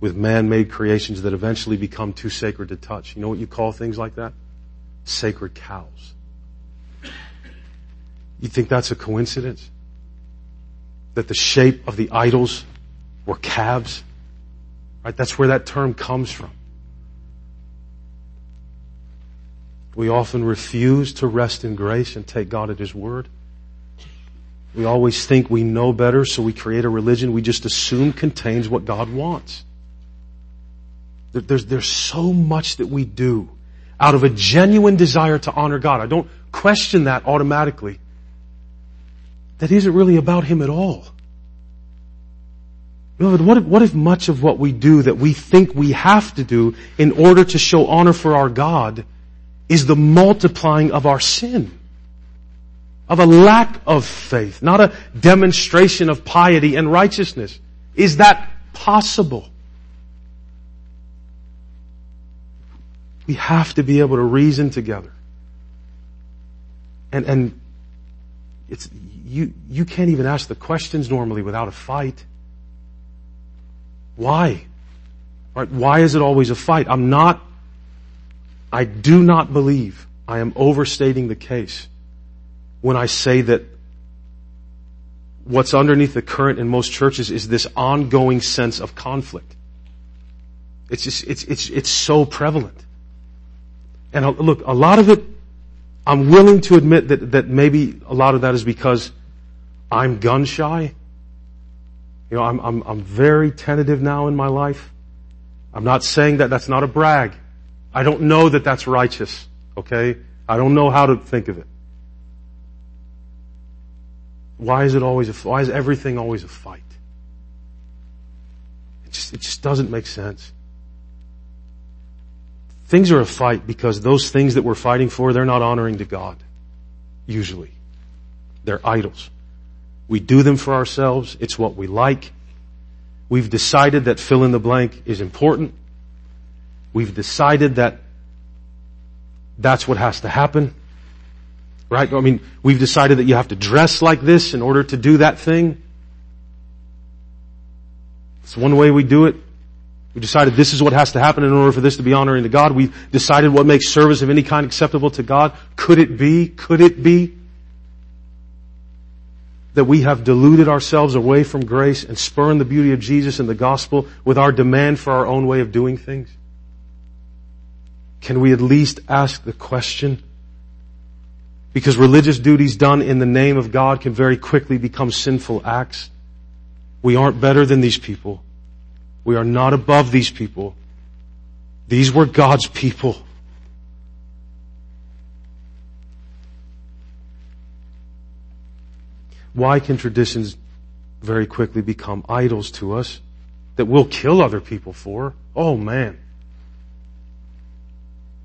with man-made creations that eventually become too sacred to touch. You know what you call things like that? Sacred cows. You think that's a coincidence? That the shape of the idols were calves? Right? That's where that term comes from. We often refuse to rest in grace and take God at His word. We always think we know better, so we create a religion we just assume contains what God wants. There's so much that we do out of a genuine desire to honor God. I don't question that automatically. That isn't really about Him at all. Beloved, what if much of what we do that we think we have to do in order to show honor for our God is the multiplying of our sin? Of a lack of faith, not a demonstration of piety and righteousness. Is that possible? We have to be able to reason together. And it's you can't even ask the questions normally without a fight. Why? Right? Why is it always a fight? I do not believe I am overstating the case when I say that what's underneath the current in most churches is this ongoing sense of conflict. It's so prevalent. And look, a lot of it, I'm willing to admit that maybe a lot of that is because I'm gun shy. You know, I'm very tentative now in my life. I'm not saying that's not a brag. I don't know that that's righteous, okay? I don't know how to think of it. Why is everything always a fight? It just doesn't make sense. Things are a fight because those things that we're fighting for, they're not honoring to God, usually. They're idols. We do them for ourselves. It's what we like. We've decided that fill in the blank is important. We've decided that that's what has to happen. Right? I mean, we've decided that you have to dress like this in order to do that thing. It's one way we do it. We decided this is what has to happen in order for this to be honoring to God. We've decided what makes service of any kind acceptable to God. Could it be that we have deluded ourselves away from grace and spurned the beauty of Jesus and the gospel with our demand for our own way of doing things? Can we at least ask the question? Because religious duties done in the name of God can very quickly become sinful acts. We aren't better than these people. We are not above these people. These were God's people. Why can traditions very quickly become idols to us that we'll kill other people for? Oh man.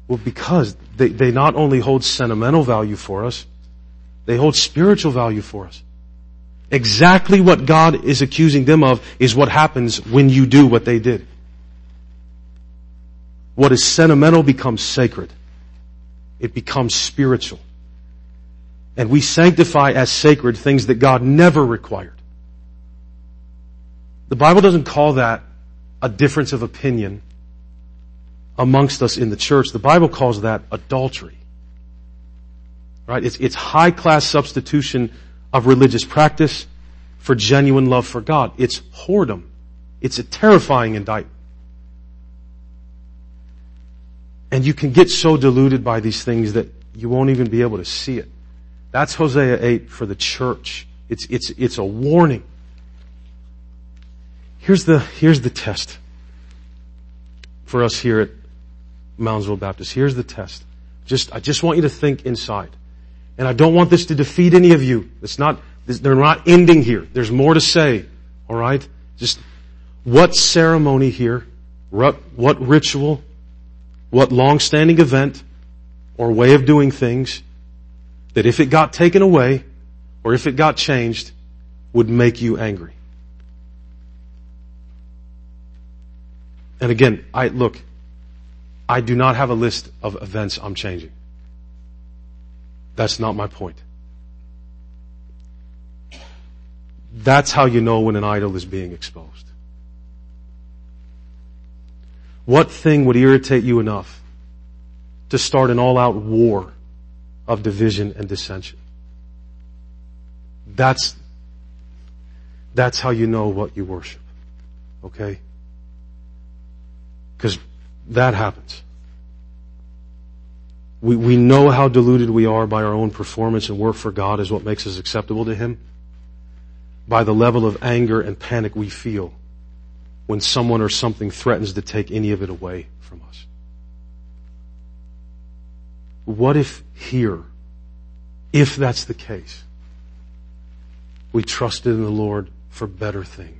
Well, because they not only hold sentimental value for us, they hold spiritual value for us. Exactly what God is accusing them of is what happens when you do what they did. What is sentimental becomes sacred. It becomes spiritual. And we sanctify as sacred things that God never required. The Bible doesn't call that a difference of opinion amongst us in the church. The Bible calls that adultery. Right? It's high-class substitution of religious practice for genuine love for God. It's whoredom. It's a terrifying indictment. And you can get so deluded by these things that you won't even be able to see it. That's Hosea 8 for the church. It's a warning. Here's the test for us here at Moundsville Baptist. Here's the test. I just want you to think inside. And I don't want this to defeat any of you. They're not ending here. There's more to say. All right? Just what ceremony here, what ritual, what long-standing event or way of doing things that if it got taken away or if it got changed would make you angry? And again, I do not have a list of events I'm changing. That's not my point. That's how you know when an idol is being exposed. What thing would irritate you enough to start an all-out war of division and dissension? That's how you know what you worship. Okay? Because that happens. We know how deluded we are by our own performance and work for God is what makes us acceptable to Him. By the level of anger and panic we feel when someone or something threatens to take any of it away from us. What if here, if that's the case, we trusted in the Lord for better things?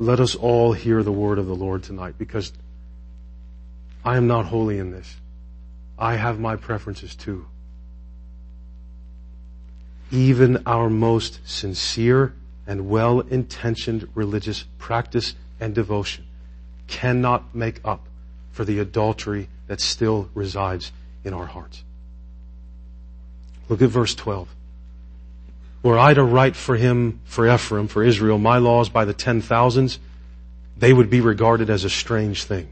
Let us all hear the word of the Lord tonight, because I am not holy in this. I have my preferences too. Even our most sincere and well-intentioned religious practice and devotion cannot make up for the adultery that still resides in our hearts. Look at verse 12. Were I to write for him, for Ephraim, for Israel, my laws by the 10,000s, they would be regarded as a strange thing.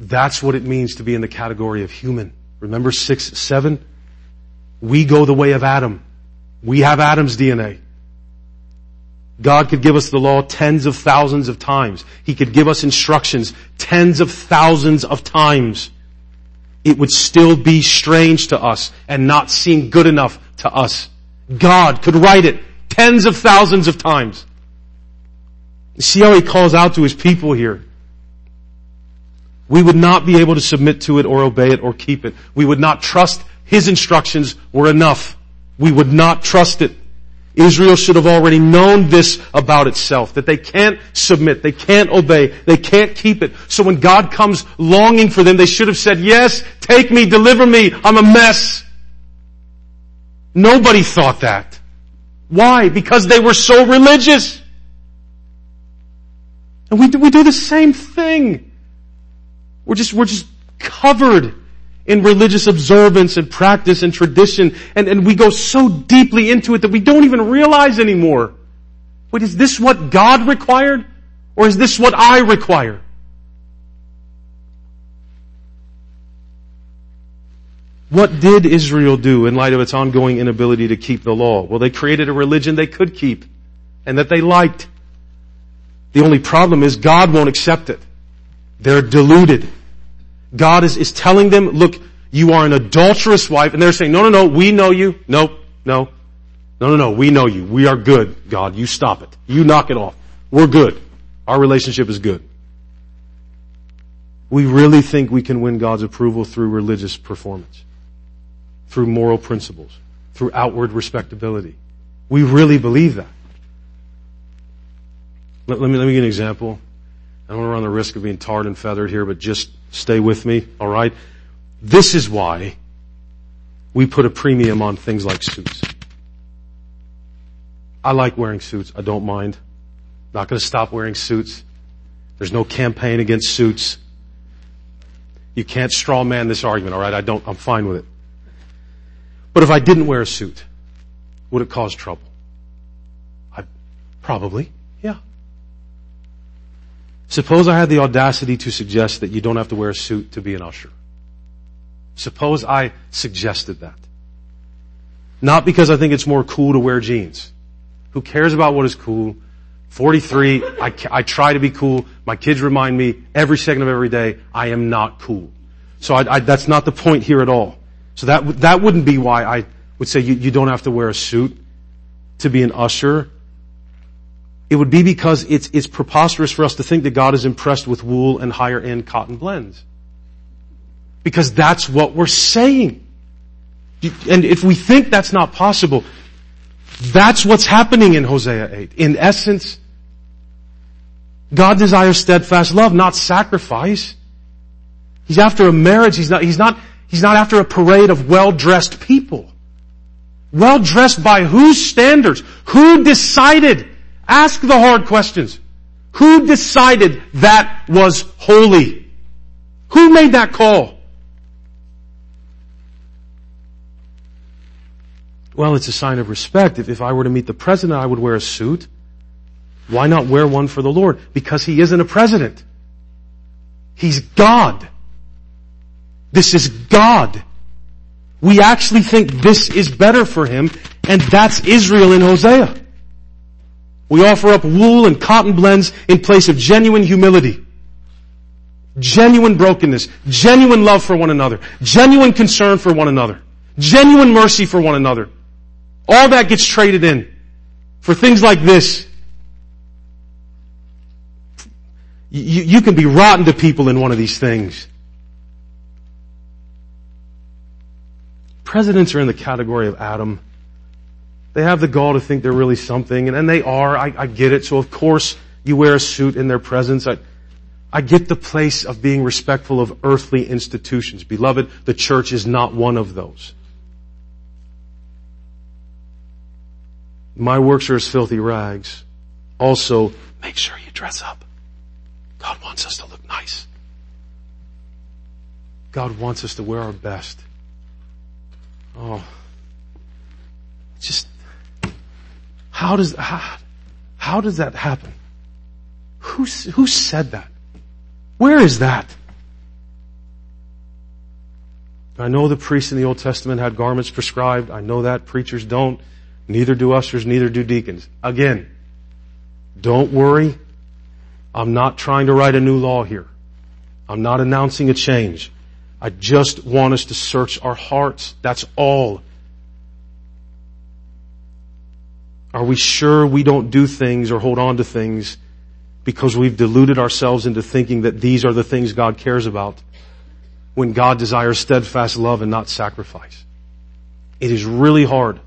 That's what it means to be in the category of human. Remember 6-7? We go the way of Adam. We have Adam's DNA. God could give us the law tens of thousands of times. He could give us instructions tens of thousands of times. It would still be strange to us and not seem good enough to us. God could write it tens of thousands of times. See how he calls out to his people here. We would not be able to submit to it or obey it or keep it. We would not trust his instructions were enough. We would not trust it. Israel should have already known this about itself, that they can't submit, they can't obey, they can't keep it. So when God comes longing for them, they should have said, yes, take me, deliver me, I'm a mess. Nobody thought that. Why? Because they were so religious. And we do the same thing. We're just covered in religious observance and practice and tradition, and we go so deeply into it that we don't even realize anymore. Wait, is this what God required? Or is this what I require? What did Israel do in light of its ongoing inability to keep the law? Well, they created a religion they could keep and that they liked. The only problem is God won't accept it. They're deluded. God is telling them, look, you are an adulterous wife. And they're saying, no, we know you. No, we know you. We are good, God. You stop it. You knock it off. We're good. Our relationship is good. We really think we can win God's approval through religious performance, through moral principles, through outward respectability. We really believe that. Let me give an example. I don't want to run the risk of being tarred and feathered here, but just stay with me, all right? This is why we put a premium on things like suits. I like wearing suits. I don't mind. Not going to stop wearing suits. There's no campaign against suits. You can't straw man this argument, all right? I'm fine with it. But if I didn't wear a suit, would it cause trouble? Probably, yeah. Suppose I had the audacity to suggest that you don't have to wear a suit to be an usher. Suppose I suggested that. Not because I think it's more cool to wear jeans. Who cares about what is cool? 43, I try to be cool. My kids remind me every second of every day, I am not cool. So that's not the point here at all. So that wouldn't be why I would say you don't have to wear a suit to be an usher. It would be because it's preposterous for us to think that God is impressed with wool and higher-end cotton blends. Because that's what we're saying. And if we think that's not possible, that's what's happening in Hosea 8. In essence, God desires steadfast love, not sacrifice. He's after a marriage. He's not after a parade of well-dressed people. Well-dressed by whose standards? Who decided? Ask the hard questions. Who decided that was holy? Who made that call? Well, it's a sign of respect. If I were to meet the president, I would wear a suit. Why not wear one for the Lord? Because he isn't a president. He's God. This is God. We actually think this is better for him, and that's Israel in Hosea. We offer up wool and cotton blends in place of genuine humility, genuine brokenness, genuine love for one another, genuine concern for one another, genuine mercy for one another. All that gets traded in for things like this. You can be rotten to people in one of these things. Presidents are in the category of Adam. They have the gall to think they're really something, and they are. I get it. So of course you wear a suit in their presence. I get the place of being respectful of earthly institutions. Beloved, the church is not one of those. My works are as filthy rags. Also, make sure you dress up. God wants us to look nice. God wants us to wear our best. Oh, just... How does that happen? Who said that? Where is that? I know the priests in the Old Testament had garments prescribed. I know that. Preachers don't. Neither do ushers, neither do deacons. Again, don't worry. I'm not trying to write a new law here. I'm not announcing a change. I just want us to search our hearts. That's all. Are we sure we don't do things or hold on to things because we've deluded ourselves into thinking that these are the things God cares about, when God desires steadfast love and not sacrifice? It is really hard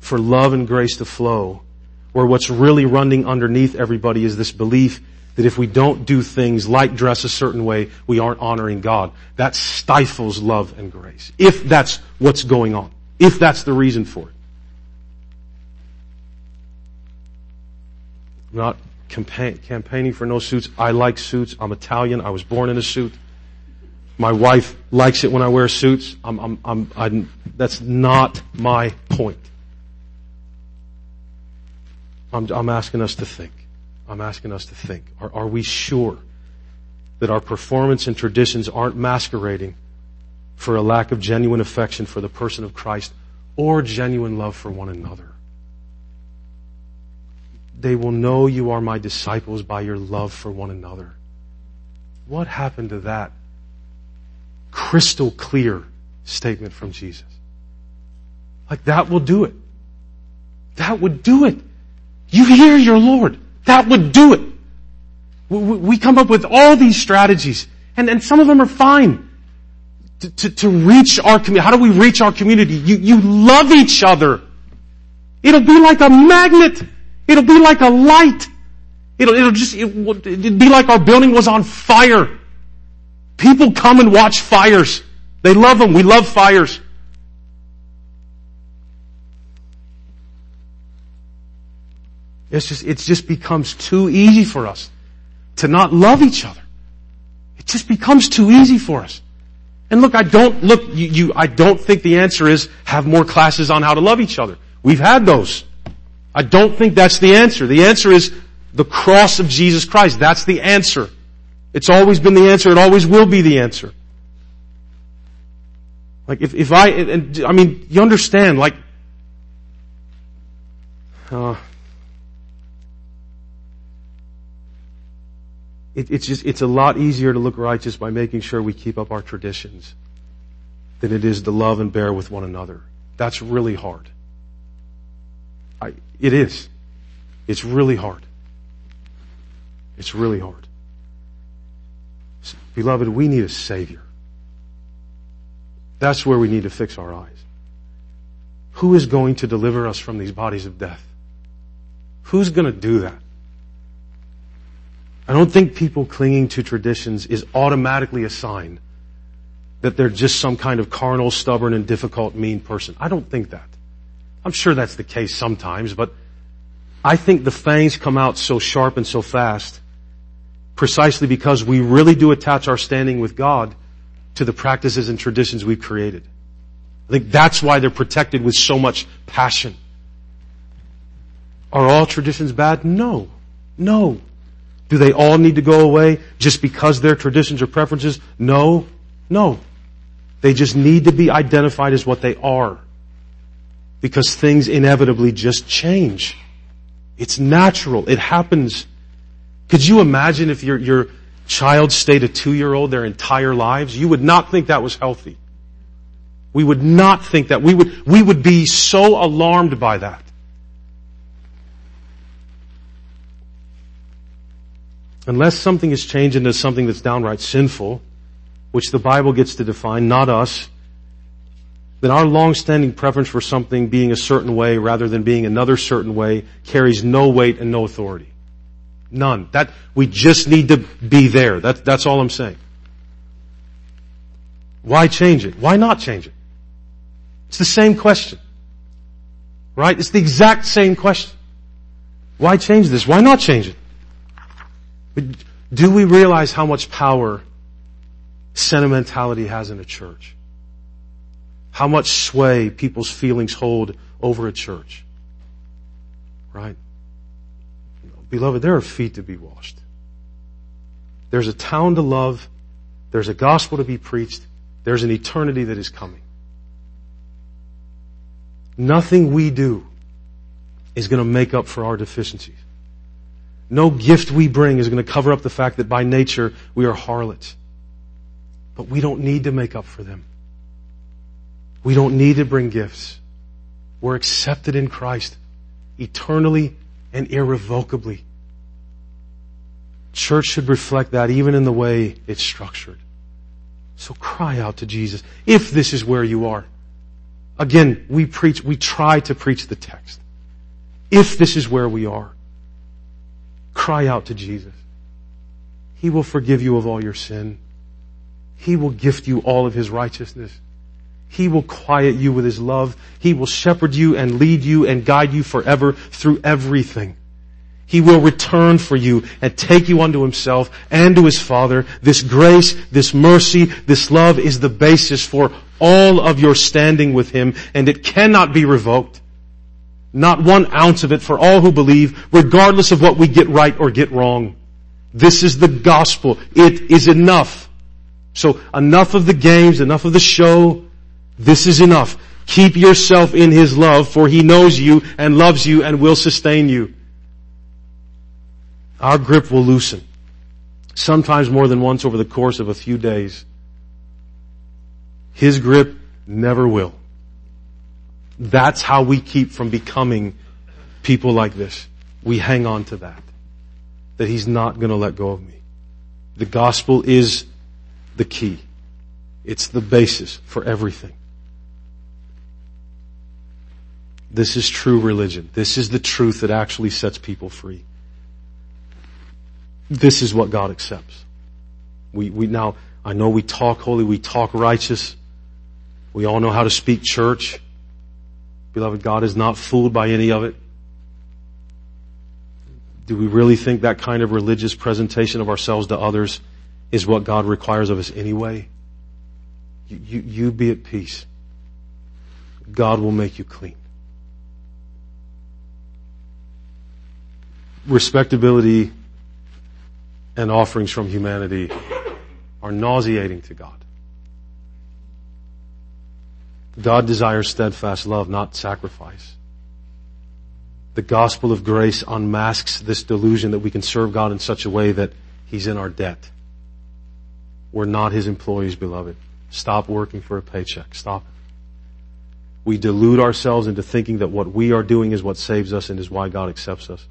for love and grace to flow where what's really running underneath everybody is this belief that if we don't do things like dress a certain way, we aren't honoring God. That stifles love and grace, if that's what's going on, if that's the reason for it. I'm not campaigning for no suits. I like suits. I'm Italian. I was born in a suit. My wife likes it when I wear suits. That's not my point. I'm asking us to think. Are we sure that our performance and traditions aren't masquerading for a lack of genuine affection for the person of Christ or genuine love for one another? They will know you are my disciples by your love for one another. What happened to that crystal clear statement from Jesus? Like, that will do it. That would do it. You hear your Lord. That would do it. We come up with all these strategies, and some of them are fine to reach our community. How do we reach our community? You love each other. It'll be like a magnet. It'll be like a light. It'd be like our building was on fire. People come and watch fires. They love them. We love fires. It's just becomes too easy for us to not love each other. It just becomes too easy for us. And look, I don't think the answer is have more classes on how to love each other. We've had those. I don't think that's the answer. The answer is the cross of Jesus Christ. That's the answer. It's always been the answer. It always will be the answer. Like if you understand, like, it's a lot easier to look righteous by making sure we keep up our traditions than it is to love and bear with one another. That's really hard. It is. It's really hard. It's really hard. Beloved, we need a Savior. That's where we need to fix our eyes. Who is going to deliver us from these bodies of death? Who's going to do that? I don't think people clinging to traditions is automatically a sign that they're just some kind of carnal, stubborn, and difficult, mean person. I don't think that. I'm sure that's the case sometimes, but I think the fangs come out so sharp and so fast precisely because we really do attach our standing with God to the practices and traditions we've created. I think that's why they're protected with so much passion. Are all traditions bad? No. Do they all need to go away just because they're traditions or preferences? No. They just need to be identified as what they are, because things inevitably just change. It's natural. It happens. Could you imagine if your child stayed a 2-year-old their entire lives? You would not think that was healthy. We would not think that. We would be so alarmed by that. Unless something is changed into something that's downright sinful, which the Bible gets to define, not us, then our long-standing preference for something being a certain way rather than being another certain way carries no weight and no authority. None. That, we just need to be there. That's all I'm saying. Why change it? Why not change it? It's the same question. Right? It's the exact same question. Why change this? Why not change it? But do we realize how much power sentimentality has in a church? How much sway people's feelings hold over a church? Right? Beloved, there are feet to be washed. There's a town to love. There's a gospel to be preached. There's an eternity that is coming. Nothing we do is going to make up for our deficiencies. No gift we bring is going to cover up the fact that by nature we are harlots. But we don't need to make up for them. We don't need to bring gifts. We're accepted in Christ eternally and irrevocably. Church should reflect that even in the way it's structured. So cry out to Jesus if this is where you are. Again, we try to preach the text. If this is where we are, cry out to Jesus. He will forgive you of all your sin. He will gift you all of His righteousness. He will quiet you with His love. He will shepherd you and lead you and guide you forever through everything. He will return for you and take you unto Himself and to His Father. This grace, this mercy, this love is the basis for all of your standing with Him, and it cannot be revoked. Not 1 ounce of it for all who believe, regardless of what we get right or get wrong. This is the gospel. It is enough. So enough of the games, enough of the show. This is enough. Keep yourself in His love, for He knows you and loves you and will sustain you. Our grip will loosen, sometimes more than once over the course of a few days. His grip never will. That's how we keep from becoming people like this. We hang on to that He's not going to let go of me. The gospel is the key. It's the basis for everything. This is true religion. This is the truth that actually sets people free. This is what God accepts. We now, I know we talk holy, we talk righteous. We all know how to speak church. Beloved, God is not fooled by any of it. Do we really think that kind of religious presentation of ourselves to others is what God requires of us anyway? You be at peace. God will make you clean. Respectability and offerings from humanity are nauseating to God. God desires steadfast love, not sacrifice. The gospel of grace unmasks this delusion that we can serve God in such a way that He's in our debt. We're not His employees, beloved. Stop working for a paycheck. Stop. We delude ourselves into thinking that what we are doing is what saves us and is why God accepts us.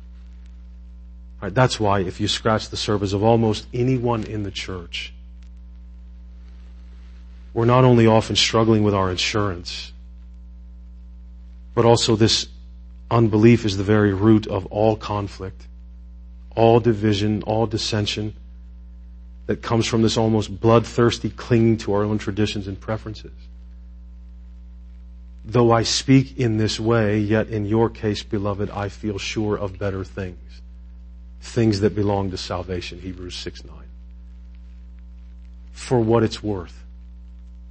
All right, that's why if you scratch the surface of almost anyone in the church, we're not only often struggling with our insurance, but also this unbelief is the very root of all conflict, all division, all dissension that comes from this almost bloodthirsty clinging to our own traditions and preferences. Though I speak in this way, yet in your case, beloved, I feel sure of better things, things that belong to salvation, Hebrews 6:9. For what it's worth,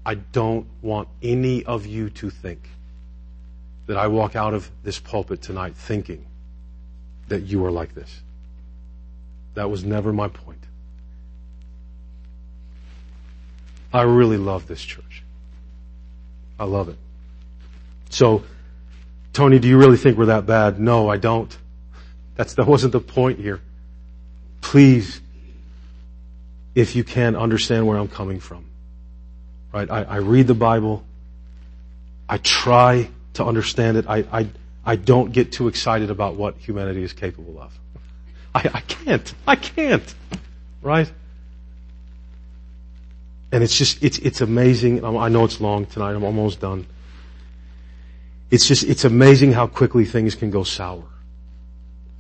I don't want any of you to think that I walk out of this pulpit tonight thinking that you are like this. That was never my point. I really love this church. I love it. So, Tony, do you really think we're that bad? No, I don't. That wasn't the point here. Please, if you can, understand where I'm coming from. Right? I read the Bible. I try to understand it. I don't get too excited about what humanity is capable of. I can't. Right? And it's just, it's amazing. I know it's long tonight. I'm almost done. It's amazing how quickly things can go sour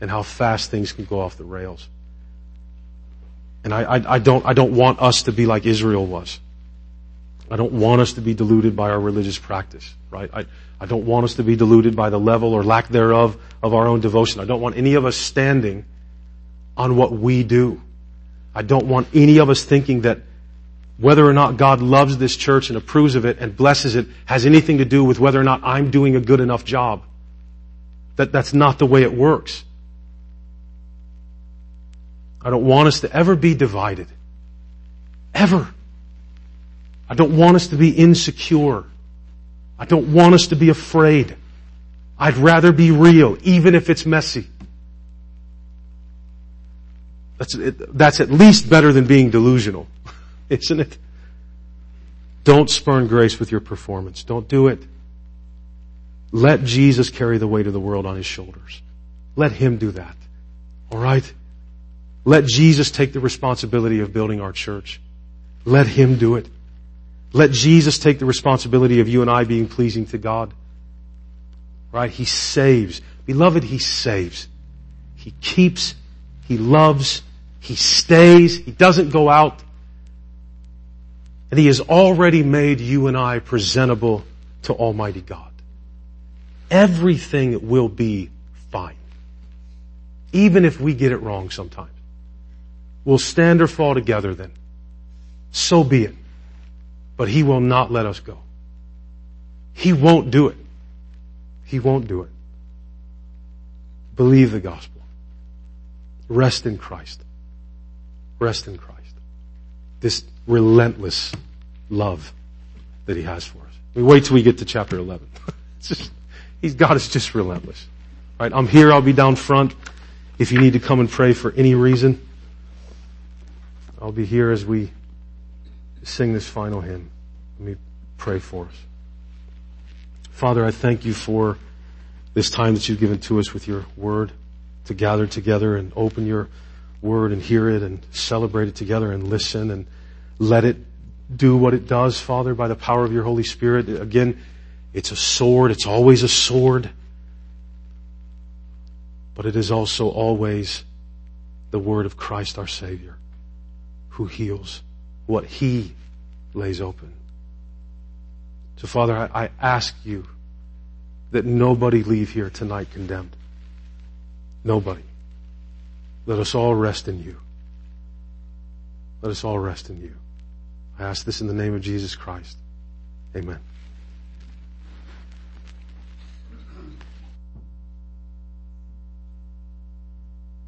and how fast things can go off the rails. And I don't want us to be like Israel was. I don't want us to be deluded by our religious practice, right? I don't want us to be deluded by the level or lack thereof of our own devotion. I don't want any of us standing on what we do. I don't want any of us thinking that whether or not God loves this church and approves of it and blesses it has anything to do with whether or not I'm doing a good enough job. That's not the way it works. I don't want us to ever be divided. Ever. I don't want us to be insecure. I don't want us to be afraid. I'd rather be real, even if it's messy. That's at least better than being delusional. Isn't it? Don't spurn grace with your performance. Don't do it. Let Jesus carry the weight of the world on His shoulders. Let Him do that. All right? Let Jesus take the responsibility of building our church. Let Him do it. Let Jesus take the responsibility of you and I being pleasing to God. Right? He saves. Beloved, He saves. He keeps. He loves. He stays. He doesn't go out. And He has already made you and I presentable to Almighty God. Everything will be fine. Even if we get it wrong sometimes. We'll stand or fall together then. So be it. But He will not let us go. He won't do it. He won't do it. Believe the gospel. Rest in Christ. Rest in Christ. This relentless love that He has for us. We wait till we get to chapter 11. God is just relentless. All right, I'm here. I'll be down front. If you need to come and pray for any reason, I'll be here as we sing this final hymn. Let me pray for us. Father, I thank You for this time that You've given to us with Your word to gather together and open Your word and hear it and celebrate it together and listen and let it do what it does, Father, by the power of Your Holy Spirit. Again, it's a sword. It's always a sword. But it is also always the word of Christ our Savior who heals what He lays open. So, Father, I ask You that nobody leave here tonight condemned. Nobody. Let us all rest in you. Let us all rest in you. I ask this in the name of Jesus Christ. Amen.